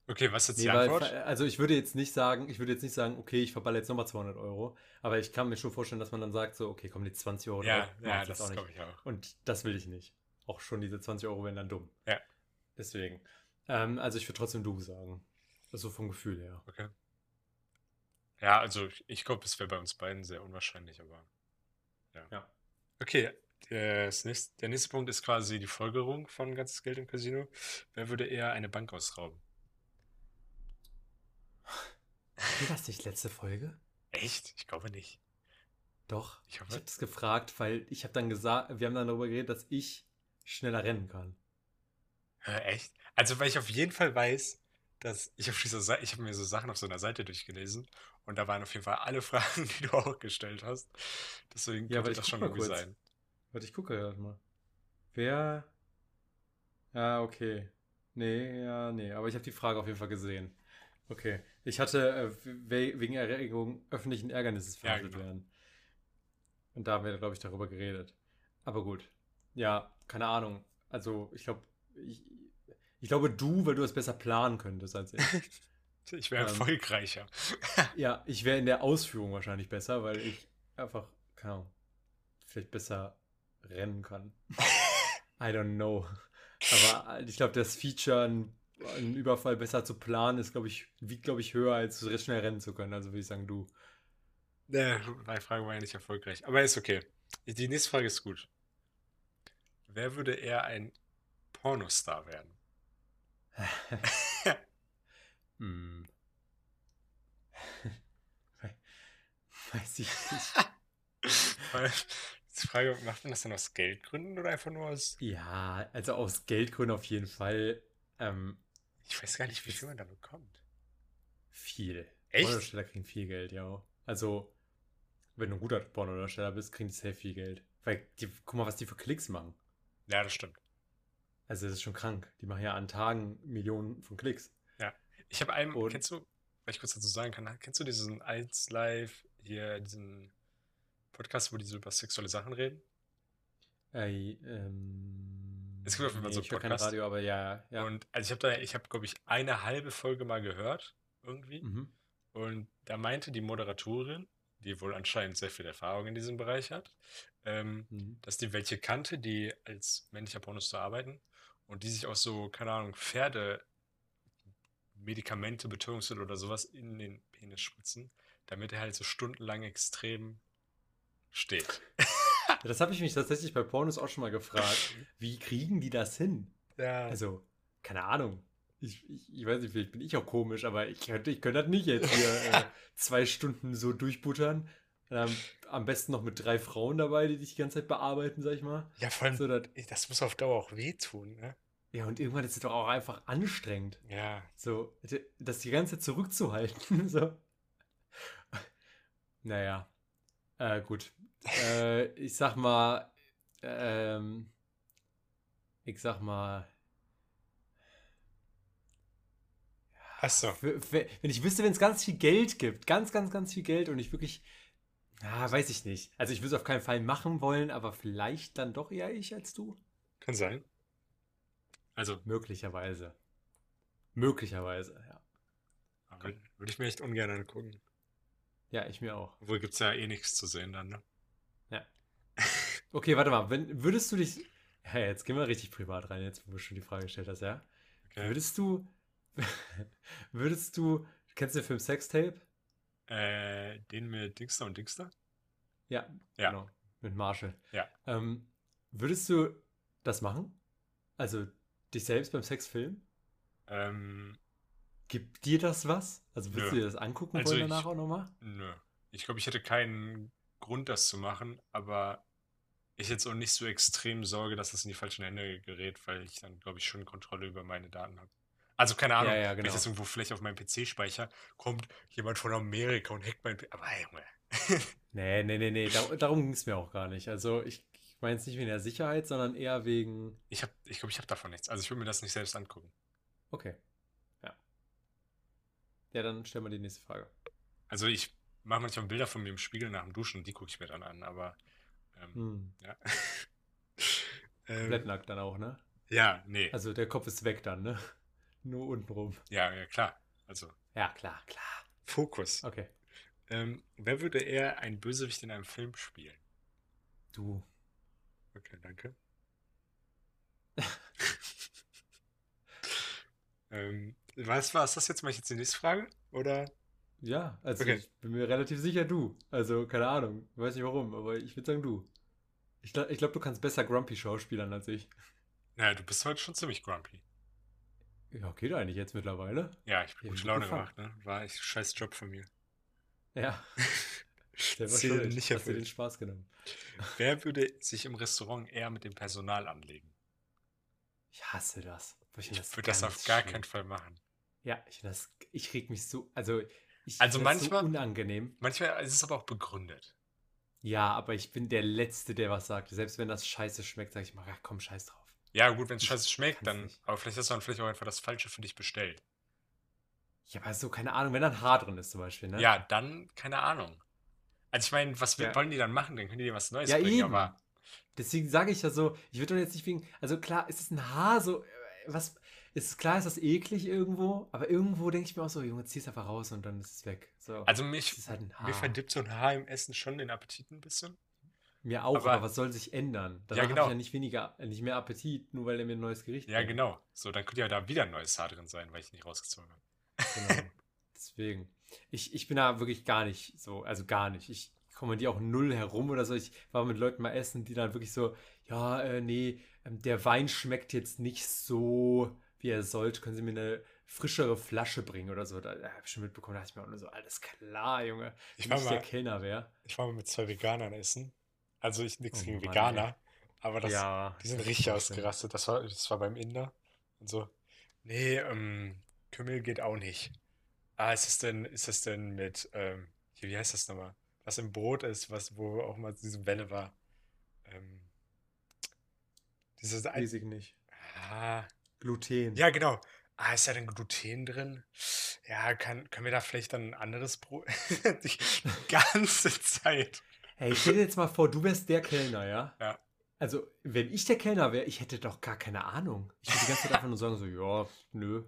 okay, was ist jetzt nee, die Antwort? Weil, also ich würde jetzt nicht sagen, ich würde jetzt nicht sagen, okay, ich verballere jetzt nochmal zweihundert Euro. Aber ich kann mir schon vorstellen, dass man dann sagt, so, okay, komm, die zwanzig Euro. Ja, drauf, ja, das, das glaube ich auch. Und das will ich nicht. Auch schon diese zwanzig Euro wären dann dumm. Ja. Deswegen. Ähm, also ich würde trotzdem du sagen. Also vom Gefühl her. Okay. Ja, also ich, ich glaube, es wäre bei uns beiden sehr unwahrscheinlich, aber ja. ja. Okay, das nächste, der nächste Punkt ist quasi die Folgerung von ganzes Geld im Casino. Wer würde eher eine Bank ausrauben? War das nicht letzte Folge? Echt? Ich glaube nicht. Doch, ich, ich habe das gefragt, weil ich habe dann gesagt, wir haben dann darüber geredet, dass ich schneller rennen kann. Ja, echt? Also, weil ich auf jeden Fall weiß, dass ich auf dieser Seite, ich habe mir so Sachen auf so einer Seite durchgelesen und da waren auf jeden Fall alle Fragen, die du auch gestellt hast. Deswegen ja, könnte das schon irgendwie sein. Warte, ich gucke gerade mal. Wer? Ja, okay. Nee, ja, nee. Aber ich habe die Frage auf jeden Fall gesehen. Okay. Ich hatte äh, we wegen Erregung öffentlichen Ärgernisses verhaftet ja, genau. werden. Und da haben wir, glaube ich, darüber geredet. Aber gut. Ja, keine Ahnung. Also, ich glaube, ich, ich glaube du, weil du es besser planen könntest als ich. Ich wäre ähm, erfolgreicher. Ja, ich wäre in der Ausführung wahrscheinlich besser, weil ich einfach, keine Ahnung, vielleicht besser rennen kann. I don't know. Aber ich glaube, das Feature, einen Überfall besser zu planen, ist, glaube ich, wiegt, glaube ich, höher, als schnell rennen zu können. Also würde ich sagen, du. Ne, meine Frage war ja nicht erfolgreich. Aber ist okay. Die nächste Frage ist gut. Wer würde eher ein Pornostar werden? hm. Weiß ich nicht. Die Frage, macht man das denn aus Geldgründen oder einfach nur aus... Ja, also aus Geldgründen auf jeden Fall. Ähm, ich weiß gar nicht, wie viel man da bekommt. Viel. Echt? Pornodarsteller kriegen viel Geld, ja. Also, wenn du ein guter Pornodarsteller bist, kriegen die sehr viel Geld. Weil, die, guck mal, was die für Klicks machen. Ja, das stimmt. Also, das ist schon krank. Die machen ja an Tagen Millionen von Klicks. Ja. Ich habe einen, und, kennst du, weil ich kurz dazu sagen kann, kennst du diesen eins Live hier, diesen Podcast, wo die so über sexuelle Sachen reden? Äh, ähm, es gibt auf jeden Fall nee, so einen Podcast. Ich höre kein Radio, aber ja, ja. Und also ich habe da, ich habe, glaube ich, eine halbe Folge mal gehört, irgendwie. Mhm. Und da meinte die Moderatorin, die wohl anscheinend sehr viel Erfahrung in diesem Bereich hat, ähm, mhm. dass die welche kannte, die als männlicher Pornostar arbeiten und die sich auch so, keine Ahnung, Pferde, Medikamente, Betäubungsmittel oder sowas in den Penis spritzen, damit er halt so stundenlang extrem steht. Das habe ich mich tatsächlich bei Pornos auch schon mal gefragt. Wie kriegen die das hin? Ja. Also, keine Ahnung. Ich, ich, ich weiß nicht, vielleicht bin ich auch komisch, aber ich könnte, ich könnte das nicht jetzt hier äh, zwei Stunden so durchbuttern. Ähm, am besten noch mit drei Frauen dabei, die dich die ganze Zeit bearbeiten, sag ich mal. Ja, vor allem, so, dass, das muss auf Dauer auch wehtun, ne? Ja, und irgendwann ist es doch auch einfach anstrengend. Ja. So, das die ganze Zeit zurückzuhalten. So. Naja. Äh, gut. Äh, ich sag mal, ähm, ich sag mal. Ach so. Wenn ich wüsste, wenn es ganz viel Geld gibt, ganz, ganz, ganz viel Geld und ich wirklich, ah, weiß ich nicht. Also ich würde es auf keinen Fall machen wollen, aber vielleicht dann doch eher ich als du. Kann sein. Also. Möglicherweise. Möglicherweise, ja. Aber würde ich mir echt ungern angucken. Ja, ich mir auch. Obwohl gibt es ja eh nichts zu sehen dann, ne? Ja. Okay, warte mal. Wenn, würdest du dich... Ja, jetzt gehen wir richtig privat rein, jetzt wo du schon die Frage gestellt hast, ja? Okay. Würdest du... würdest du... Kennst du den Film Sextape? Äh, den mit Dingster und Dingster? Ja, ja, genau. Mit Marshall. Ja. Ähm, würdest du das machen? Also dich selbst beim Sex filmen? Ähm. Gibt dir das was? Also willst nö. du dir das angucken also wollen ich, danach auch nochmal? Nö. Ich glaube, ich hätte keinen Grund, das zu machen, aber ich jetzt auch nicht so extrem Sorge, dass das in die falschen Hände gerät, weil ich dann, glaube ich, schon Kontrolle über meine Daten habe. Also keine Ahnung, ja, ja, genau. wenn ich das irgendwo vielleicht auf meinem P C speichere, kommt jemand von Amerika und hackt mein P C. Aber Junge. nee, nee, nee, nee, Dar- darum ging es mir auch gar nicht. Also ich, ich meine es nicht wegen der Sicherheit, sondern eher wegen... Ich glaube, ich, glaub, ich habe davon nichts. Also ich würde mir das nicht selbst angucken. Okay. Ja, dann stellen wir die nächste Frage. Also ich mache manchmal Bilder von mir im Spiegel nach dem Duschen, die gucke ich mir dann an, aber ähm, hm. ja. Komplett nackt dann auch, ne? Ja, nee. Also der Kopf ist weg dann, ne? Nur untenrum. Ja, ja, klar. Also. Ja, klar, klar. Fokus. Okay. Ähm, wer würde eher einen Bösewicht in einem Film spielen? Du. Okay, danke. ähm, Was war das jetzt? Mal jetzt die nächste Frage? Oder? Ja, also okay. Ich bin mir relativ sicher, du. Also, keine Ahnung. Ich weiß nicht warum, aber ich würde sagen, du. Ich glaube, ich glaub, du kannst besser grumpy schauspielern als ich. Naja, du bist heute schon ziemlich grumpy. Ja, geht eigentlich jetzt mittlerweile. Ja, ich bin gut Laune gemacht, ne? War echt ein scheiß Job von mir. Ja. Der war schuld. Nicht hast du den Spaß genommen. Wer würde sich im Restaurant eher mit dem Personal anlegen? Ich hasse das. Ich, ich das würde das auf gar schlimm. keinen Fall machen. Ja, ich, das, ich reg mich so, also ich also manchmal, so unangenehm. Manchmal ist es aber auch begründet. Ja, aber ich bin der Letzte, der was sagt. Selbst wenn das scheiße schmeckt, sage ich mal, ach, komm, scheiß drauf. Ja, gut, wenn es scheiße schmeckt, dann, nicht. aber vielleicht hast du dann vielleicht auch einfach das Falsche für dich bestellt. Ja, aber so, keine Ahnung, wenn dann Haar drin ist zum Beispiel, ne? Ja, dann, keine Ahnung. Also ich meine, was ja. wollen die dann machen? Dann können die dir was Neues ja, bringen, eben. aber... Deswegen sage ich ja so, ich würde doch jetzt nicht wegen, also klar, ist es ein Haar so, was... Ist klar, ist das eklig irgendwo, aber irgendwo denke ich mir auch so, Junge, zieh es einfach raus und dann ist es weg. So. Also mich, halt mir verdippt so ein Haar im Essen schon den Appetit ein bisschen. Mir auch, aber, aber was soll sich ändern? Danach ja, genau. habe ich ja nicht weniger, nicht mehr Appetit, nur weil er mir ein neues Gericht Ja, bringt. Genau. So, dann könnte ja da wieder ein neues Haar drin sein, weil ich nicht rausgezogen habe. Genau. Deswegen. Ich, ich bin da wirklich gar nicht so, also gar nicht. Ich komme die auch null herum oder so. Ich war mit Leuten mal essen, die dann wirklich so, ja, äh, nee, der Wein schmeckt jetzt nicht so... wie er sollte, können sie mir eine frischere Flasche bringen oder so. Da habe ich schon mitbekommen, da dachte ich mir auch nur so, alles klar, Junge. Wenn ich der Kellner wäre. Ich war mal mit zwei Veganern essen. Also ich nichts oh, gegen Mann, Veganer. Ey. Aber das, ja, die sind das richtig ausgerastet. Das war, das war beim Inder. Und so, nee, ähm, Kümmel geht auch nicht. Ah, ist das denn, ist das denn mit, ähm, hier, wie heißt das nochmal? Was im Brot ist, was wo auch mal diese Welle war. Ähm, dieses ein- Weiß ich nicht. Ah, Gluten. Ja, genau. Ah, ist da denn Gluten drin? Ja, kann, können wir da vielleicht dann ein anderes Brot... Die ganze Zeit. Hey, stell dir jetzt mal vor, du wärst der Kellner, ja? Ja. Also, wenn ich der Kellner wäre, ich hätte doch gar keine Ahnung. Ich würde die ganze Zeit einfach nur sagen so, ja, nö.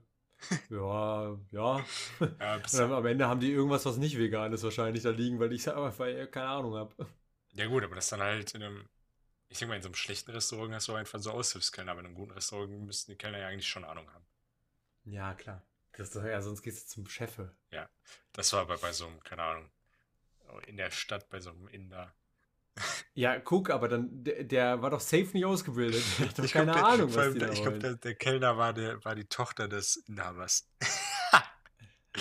Ja, ja. ja Und dann, am Ende haben die irgendwas, was nicht vegan ist, wahrscheinlich da liegen, weil ich einfach keine Ahnung habe. Ja gut, aber das dann halt in einem... Ich denke mal, in so einem schlechten Restaurant hast du einfach so Aushilfskellner, aber in einem guten Restaurant müssten die Kellner ja eigentlich schon Ahnung haben. Ja, klar. Das ist, ja, sonst gehst du zum Chef. Ja, das war aber bei so einem, keine Ahnung, in der Stadt bei so einem Inder. Ja, guck, aber dann, der, der war doch safe nicht ausgebildet. Der hat doch ich keine glaub, der, Ahnung, was die da Ich glaube, der, der Kellner war, der, war die Tochter des Inhabers.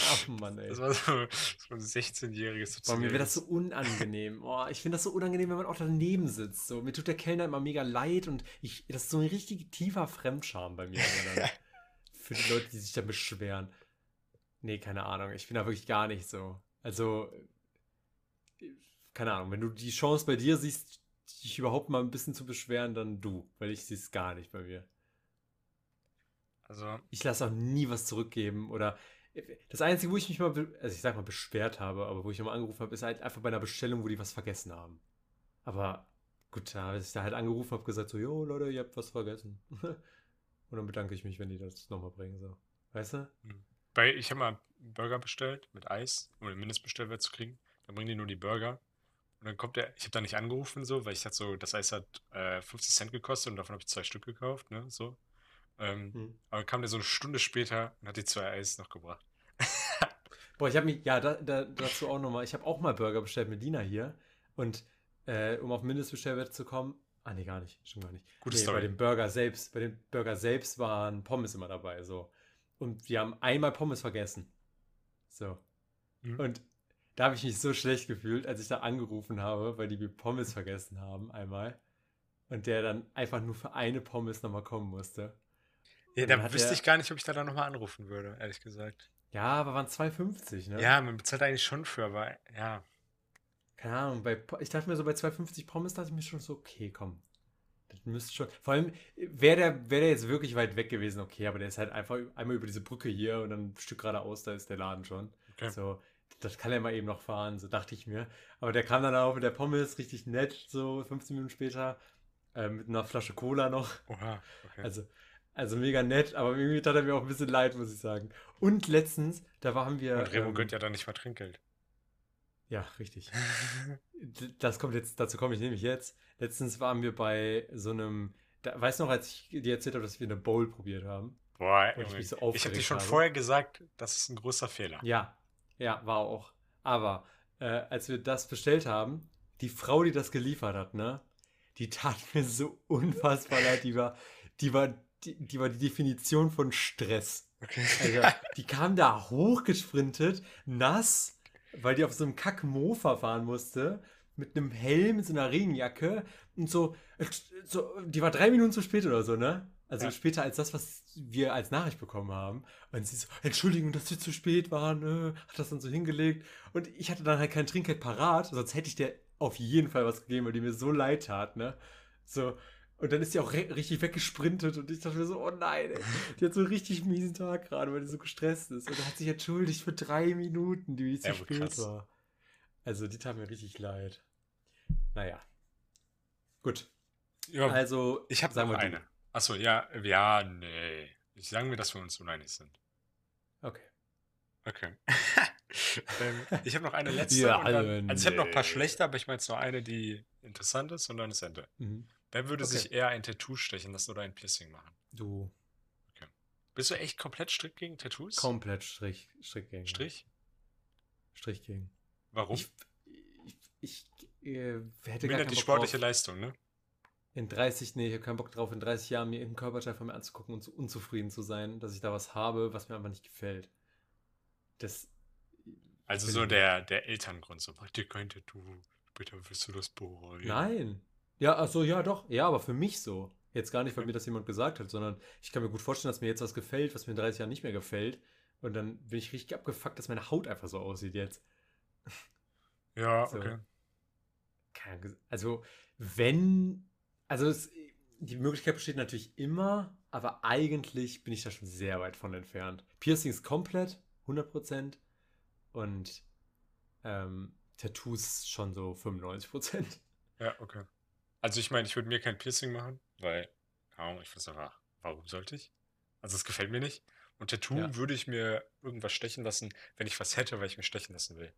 Ach Mann, ey. Das war so, so ein sechzehnjähriges. Boah, mir wäre das so unangenehm. Oh, ich finde das so unangenehm, wenn man auch daneben sitzt. So, mir tut der Kellner immer mega leid und ich, das ist so ein richtig tiefer Fremdscham bei mir. Dann, für die Leute, die sich da beschweren. Nee, keine Ahnung. Ich bin da wirklich gar nicht so. Also, keine Ahnung. Wenn du die Chance bei dir siehst, dich überhaupt mal ein bisschen zu beschweren, dann du. Weil ich sehe es gar nicht bei mir. Also. Ich lasse auch nie was zurückgeben oder... Das Einzige, wo ich mich mal, be- also ich sag mal, beschwert habe, aber wo ich nochmal angerufen habe, ist halt einfach bei einer Bestellung, wo die was vergessen haben. Aber gut, da habe ich da halt angerufen, habe gesagt so, jo Leute, ihr habt was vergessen. Und dann bedanke ich mich, wenn die das nochmal bringen, so. Weißt du? Bei, ich habe mal einen Burger bestellt mit Eis, um den Mindestbestellwert zu kriegen. Dann bringen die nur die Burger. Und dann kommt der, ich habe da nicht angerufen, so, weil ich dachte so, das Eis hat äh, fünfzig Cent gekostet und davon habe ich zwei Stück gekauft, ne, so. Ähm, hm. Aber kam der so eine Stunde später und hat die zwei Eis noch gebracht. Boah, ich habe mich, ja, da, da, dazu auch nochmal, ich habe auch mal Burger bestellt mit Lina hier und äh, um auf Mindestbestellwert zu kommen, Ah, nee, gar nicht. Stimmt gar nicht. Gute nee, Story. Bei dem Burger selbst, bei dem Burger selbst waren Pommes immer dabei, so. Und wir haben einmal Pommes vergessen. So. Mhm. Und da habe ich mich so schlecht gefühlt, als ich da angerufen habe, weil die mir Pommes vergessen haben, einmal. Und der dann einfach nur für eine Pommes nochmal kommen musste. Ja, da wüsste er, ich gar nicht, ob ich da dann nochmal anrufen würde, ehrlich gesagt. Ja, aber waren zwei fünfzig, ne? Ja, man bezahlt eigentlich schon für, aber ja. Keine Ahnung, bei, ich dachte mir so, bei zwei fünfzig Pommes dachte ich mir schon so, okay, komm. Das müsste schon, vor allem, wäre der, wär der jetzt wirklich weit weg gewesen, okay, aber der ist halt einfach einmal über diese Brücke hier und dann ein Stück geradeaus, da ist der Laden schon. Okay. So, das kann er mal eben noch fahren, so dachte ich mir. Aber der kam dann auch mit der Pommes, richtig nett, so fünfzehn Minuten später, äh, mit einer Flasche Cola noch. Oha, okay. Also, Also mega nett, aber irgendwie tat er mir auch ein bisschen leid, muss ich sagen. Und letztens, da waren wir... Und Remo ähm, gönnt ja dann nicht mal Trinkgeld. Ja, richtig. Das kommt jetzt, dazu komme ich nämlich jetzt. Letztens waren wir bei so einem... Da, weißt du noch, als ich dir erzählt habe, dass wir eine Bowl probiert haben? Boah, ich, mich so ich hab dir schon habe. vorher gesagt, das ist ein großer Fehler. Ja, ja, war auch. Aber äh, als wir das bestellt haben, die Frau, die das geliefert hat, ne, die tat mir so unfassbar leid. Die war... Die war Die, die war die Definition von Stress. Okay. Also, die kam da hochgesprintet, nass, weil die auf so einem Kack-Mofa fahren musste, mit einem Helm, mit so einer Regenjacke und so, so, die war drei Minuten zu spät oder so, ne? Also ja. Später als das, was wir als Nachricht bekommen haben. Und sie so, Entschuldigung, dass wir zu spät waren, ne? Hat das dann so hingelegt. Und ich hatte dann halt kein Trinkgeld parat, sonst hätte ich der auf jeden Fall was gegeben, weil die mir so leid tat, ne? So, und dann ist die auch re- richtig weggesprintet und ich dachte mir so, oh nein, ey. Die hat so einen richtig miesen Tag gerade, weil die so gestresst ist. Und hat sich entschuldigt für drei Minuten, die ich zu ja, spät krass. war. Also die tat mir richtig leid. Naja. Gut. Ja, also, ich habe noch eine. Achso, ja, ja, nee. Ich sage mir, dass wir uns uneinig sind. Okay. Okay. ähm, ich habe noch eine letzte. Ja, dann, also nee. ich habe noch ein paar schlechte, aber ich meine jetzt nur eine, die interessant ist und dann ist Ende. Mhm. Wer würde okay. sich eher ein Tattoo stechen lassen oder ein Piercing machen? Du. Okay. Bist du echt komplett strikt gegen Tattoos? Komplett strich, strikt gegen. Strich? Strich gegen. Warum? Ich, ich, ich äh, hätte Mindert gar keinen Bock drauf. die sportliche drauf. Leistung, ne? In dreißig, nee, ich habe keinen Bock drauf, in dreißig Jahren mir im Körperteil von mir anzugucken und so unzufrieden zu sein, dass ich da was habe, was mir einfach nicht gefällt. Das. Also so der, der Elterngrund, so, mach dir kein Tattoo, später wirst du das bereuen. Nein. Ja, also ja, doch. Ja, aber für mich so. Jetzt gar nicht, weil mir das jemand gesagt hat, sondern ich kann mir gut vorstellen, dass mir jetzt was gefällt, was mir in dreißig Jahren nicht mehr gefällt. Und dann bin ich richtig abgefuckt, dass meine Haut einfach so aussieht jetzt. Ja, so. Okay. Also, wenn... Also, es, die Möglichkeit besteht natürlich immer, aber eigentlich bin ich da schon sehr weit von entfernt. Piercings komplett, hundert Prozent. Und ähm, Tattoos schon so fünfundneunzig Prozent. Ja, okay. Also ich meine, ich würde mir kein Piercing machen, weil, ja, ich weiß einfach, warum sollte ich? Also es gefällt mir nicht. Und Tattoo ja. würde ich mir irgendwas stechen lassen, wenn ich was hätte, weil ich mir stechen lassen will.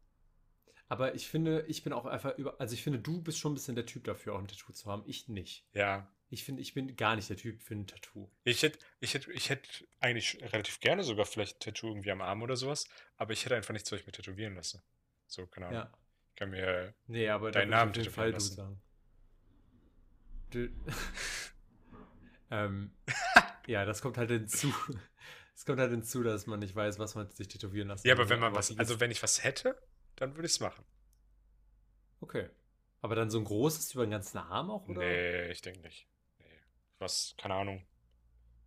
Aber ich finde, ich bin auch einfach über, also ich finde, du bist schon ein bisschen der Typ dafür, auch ein Tattoo zu haben. Ich nicht. Ja. Ich finde, ich bin gar nicht der Typ für ein Tattoo. Ich hätte, ich hätte, ich hätte eigentlich relativ gerne sogar vielleicht ein Tattoo irgendwie am Arm oder sowas, aber ich hätte einfach nichts, was ich mir tätowieren lasse. So, keine Ahnung. Ja. Ich kann mir nee, aber deinen Namen tätowieren lassen. Du sagen. ähm, ja, das kommt halt hinzu. Es kommt halt hinzu, dass man nicht weiß, was man sich tätowieren lassen Ja, aber kann. wenn man was, also wenn ich was hätte, dann würde ich es machen. Okay. Aber dann so ein großes über den ganzen Arm auch, oder? Nee, ich denke nicht. Nee. Was, keine Ahnung.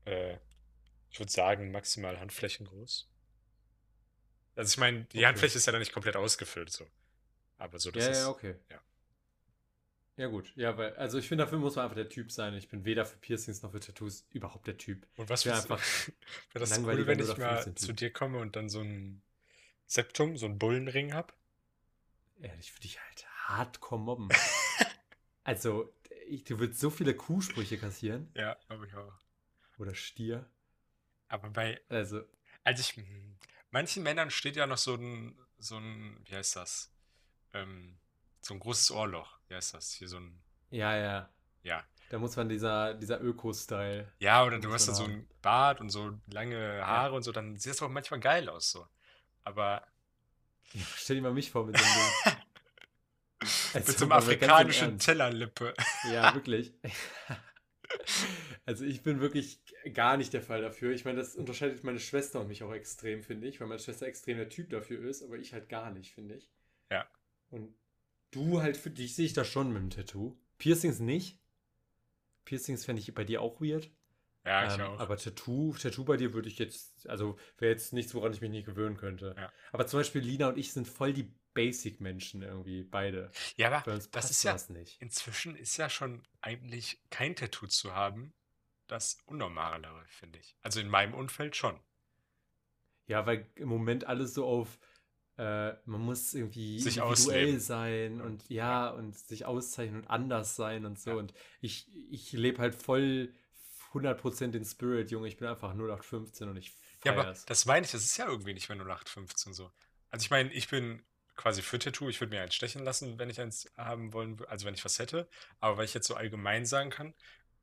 Äh, ich würde sagen, maximal Handflächen groß. Also ich meine, die okay. Handfläche ist ja dann nicht komplett ausgefüllt, so. Aber so, das ja, ist... Ja, okay. Ja. Ja gut, ja, weil, also ich finde, dafür muss man einfach der Typ sein. Ich bin weder für Piercings noch für Tattoos überhaupt der Typ. Und was wäre einfach das so cool, wenn ich mal zu dir komme und dann so ein Septum, so ein Bullenring hab? Ehrlich, ja, würde ich halt hardcore mobben. Also, ich, du würdest so viele Kuhsprüche kassieren. Ja, glaube ich auch. Oder Stier. Aber bei, also, also ich, manchen Männern steht ja noch so ein, so ein, wie heißt das, ähm, so ein großes Ohrloch. Wie heißt das? Hier so ein... Ja, ja. Ja. Da muss man dieser, dieser Öko-Style... Ja, oder du hast dann so ein Bart und so lange Haare ja. und so, dann sieht das auch manchmal geil aus, so. Aber... Ja, stell dir mal mich vor mit so einem Ding. Also, mit so einem afrikanischen Tellerlippe. Ja, wirklich. Also ich bin wirklich gar nicht der Fall dafür. Ich meine, das unterscheidet meine Schwester und mich auch extrem, finde ich, weil meine Schwester extrem der Typ dafür ist, aber ich halt gar nicht, finde ich. Ja. Und du halt, für dich sehe ich das schon mit dem Tattoo. Piercings nicht. Piercings fände ich bei dir auch weird. Ja, ich ähm, auch. Aber Tattoo, Tattoo bei dir würde ich jetzt, also wäre jetzt nichts, woran ich mich nicht gewöhnen könnte. Ja. Aber zum Beispiel Lina und ich sind voll die Basic-Menschen irgendwie, beide. Ja, aber bei uns das ist ja, das nicht. Inzwischen ist ja schon eigentlich kein Tattoo zu haben, das Unnormalere, finde ich. Also in meinem Umfeld schon. Ja, weil im Moment alles so auf, äh, man muss irgendwie sich individuell ausleben. sein und ja, ja, und sich auszeichnen und anders sein und so. Ja. Und ich, ich lebe halt voll hundert Prozent den Spirit, Junge. Ich bin einfach null acht fünfzehn und ich feiere. Ja, aber das meine ich, das ist ja irgendwie nicht mehr null acht fünfzehn so. Also ich meine, ich bin quasi für Tattoo. Ich würde mir eins stechen lassen, wenn ich eins haben wollen würde, also wenn ich was hätte. Aber weil ich jetzt so allgemein sagen kann,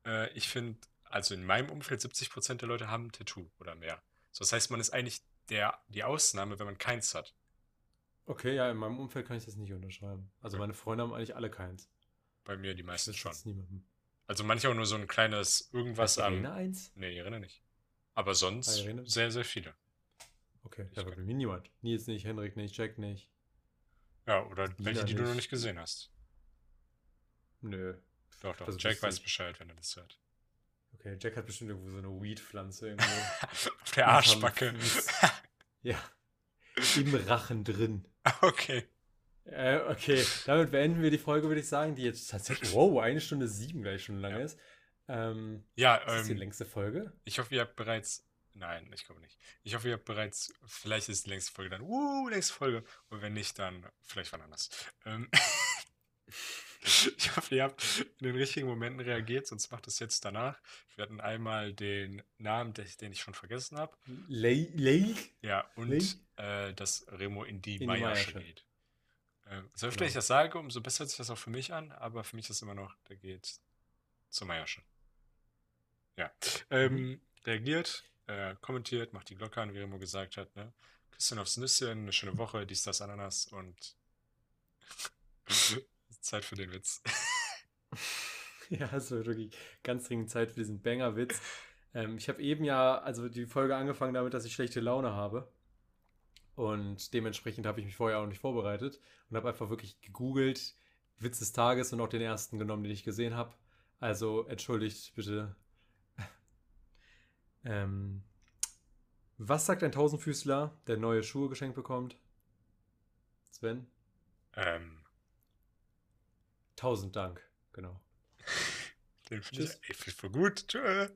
äh, ich finde, also in meinem Umfeld siebzig Prozent der Leute haben ein Tattoo oder mehr. So, das heißt, man ist eigentlich der, die Ausnahme, wenn man keins hat. Okay, ja, in meinem Umfeld kann ich das nicht unterschreiben. Also ja, meine Freunde haben eigentlich alle keins. Bei mir die meisten schon. Also manche auch nur so ein kleines irgendwas am... Irene eins? Nee, Irene nicht. Aber sonst sehr, sehr viele. Okay, ich habe bei mir niemand. Nils nicht, Henrik nicht, Jack nicht. Ja, oder Lina, welche, die nicht. Du noch nicht gesehen hast. Nö. Doch, doch. Also Jack weiß Bescheid, wenn er das hört. Okay, Jack hat bestimmt irgendwo so eine Weed-Pflanze irgendwo. Auf der Arschbacke. Ja. Im Rachen drin. Okay. Äh, okay, damit beenden wir die Folge, würde ich sagen, die jetzt tatsächlich, wow, eine Stunde sieben gleich schon lang ja. ist. Ähm, ja, ist ähm, das die längste Folge? Ich hoffe, ihr habt bereits... Nein, ich glaube nicht. Ich hoffe, ihr habt bereits, vielleicht ist die längste Folge dann, uh, längste Folge. Und wenn nicht, dann vielleicht wann anders. Ähm, ich hoffe, ihr habt in den richtigen Momenten reagiert, sonst macht es jetzt danach. Wir hatten einmal den Namen, den ich schon vergessen habe. Lake? Ja, und äh, dass Remo in die Mayersche geht. Ähm, so öfter genau. ich das sage, umso besser hört sich das auch für mich an, aber für mich ist es immer noch, da geht zur Mayersche. Ja. Ähm, reagiert. Äh, kommentiert, macht die Glocke an, wie Remo gesagt hat, ne? Küsschen aufs Nüsschen, eine schöne Woche, dies, das, Ananas und Zeit für den Witz. Ja, es wird wirklich ganz dringend Zeit für diesen Banger-Witz. Ähm, ich habe eben ja, also die Folge angefangen damit, dass ich schlechte Laune habe und dementsprechend habe ich mich vorher auch nicht vorbereitet und habe einfach wirklich gegoogelt, Witz des Tages und auch den ersten genommen, den ich gesehen habe. Also entschuldigt bitte. Ähm, was sagt ein Tausendfüßler, der neue Schuhe geschenkt bekommt? Sven? Ähm. Tausend Dank, genau. Den finde ich voll gut. Tschö.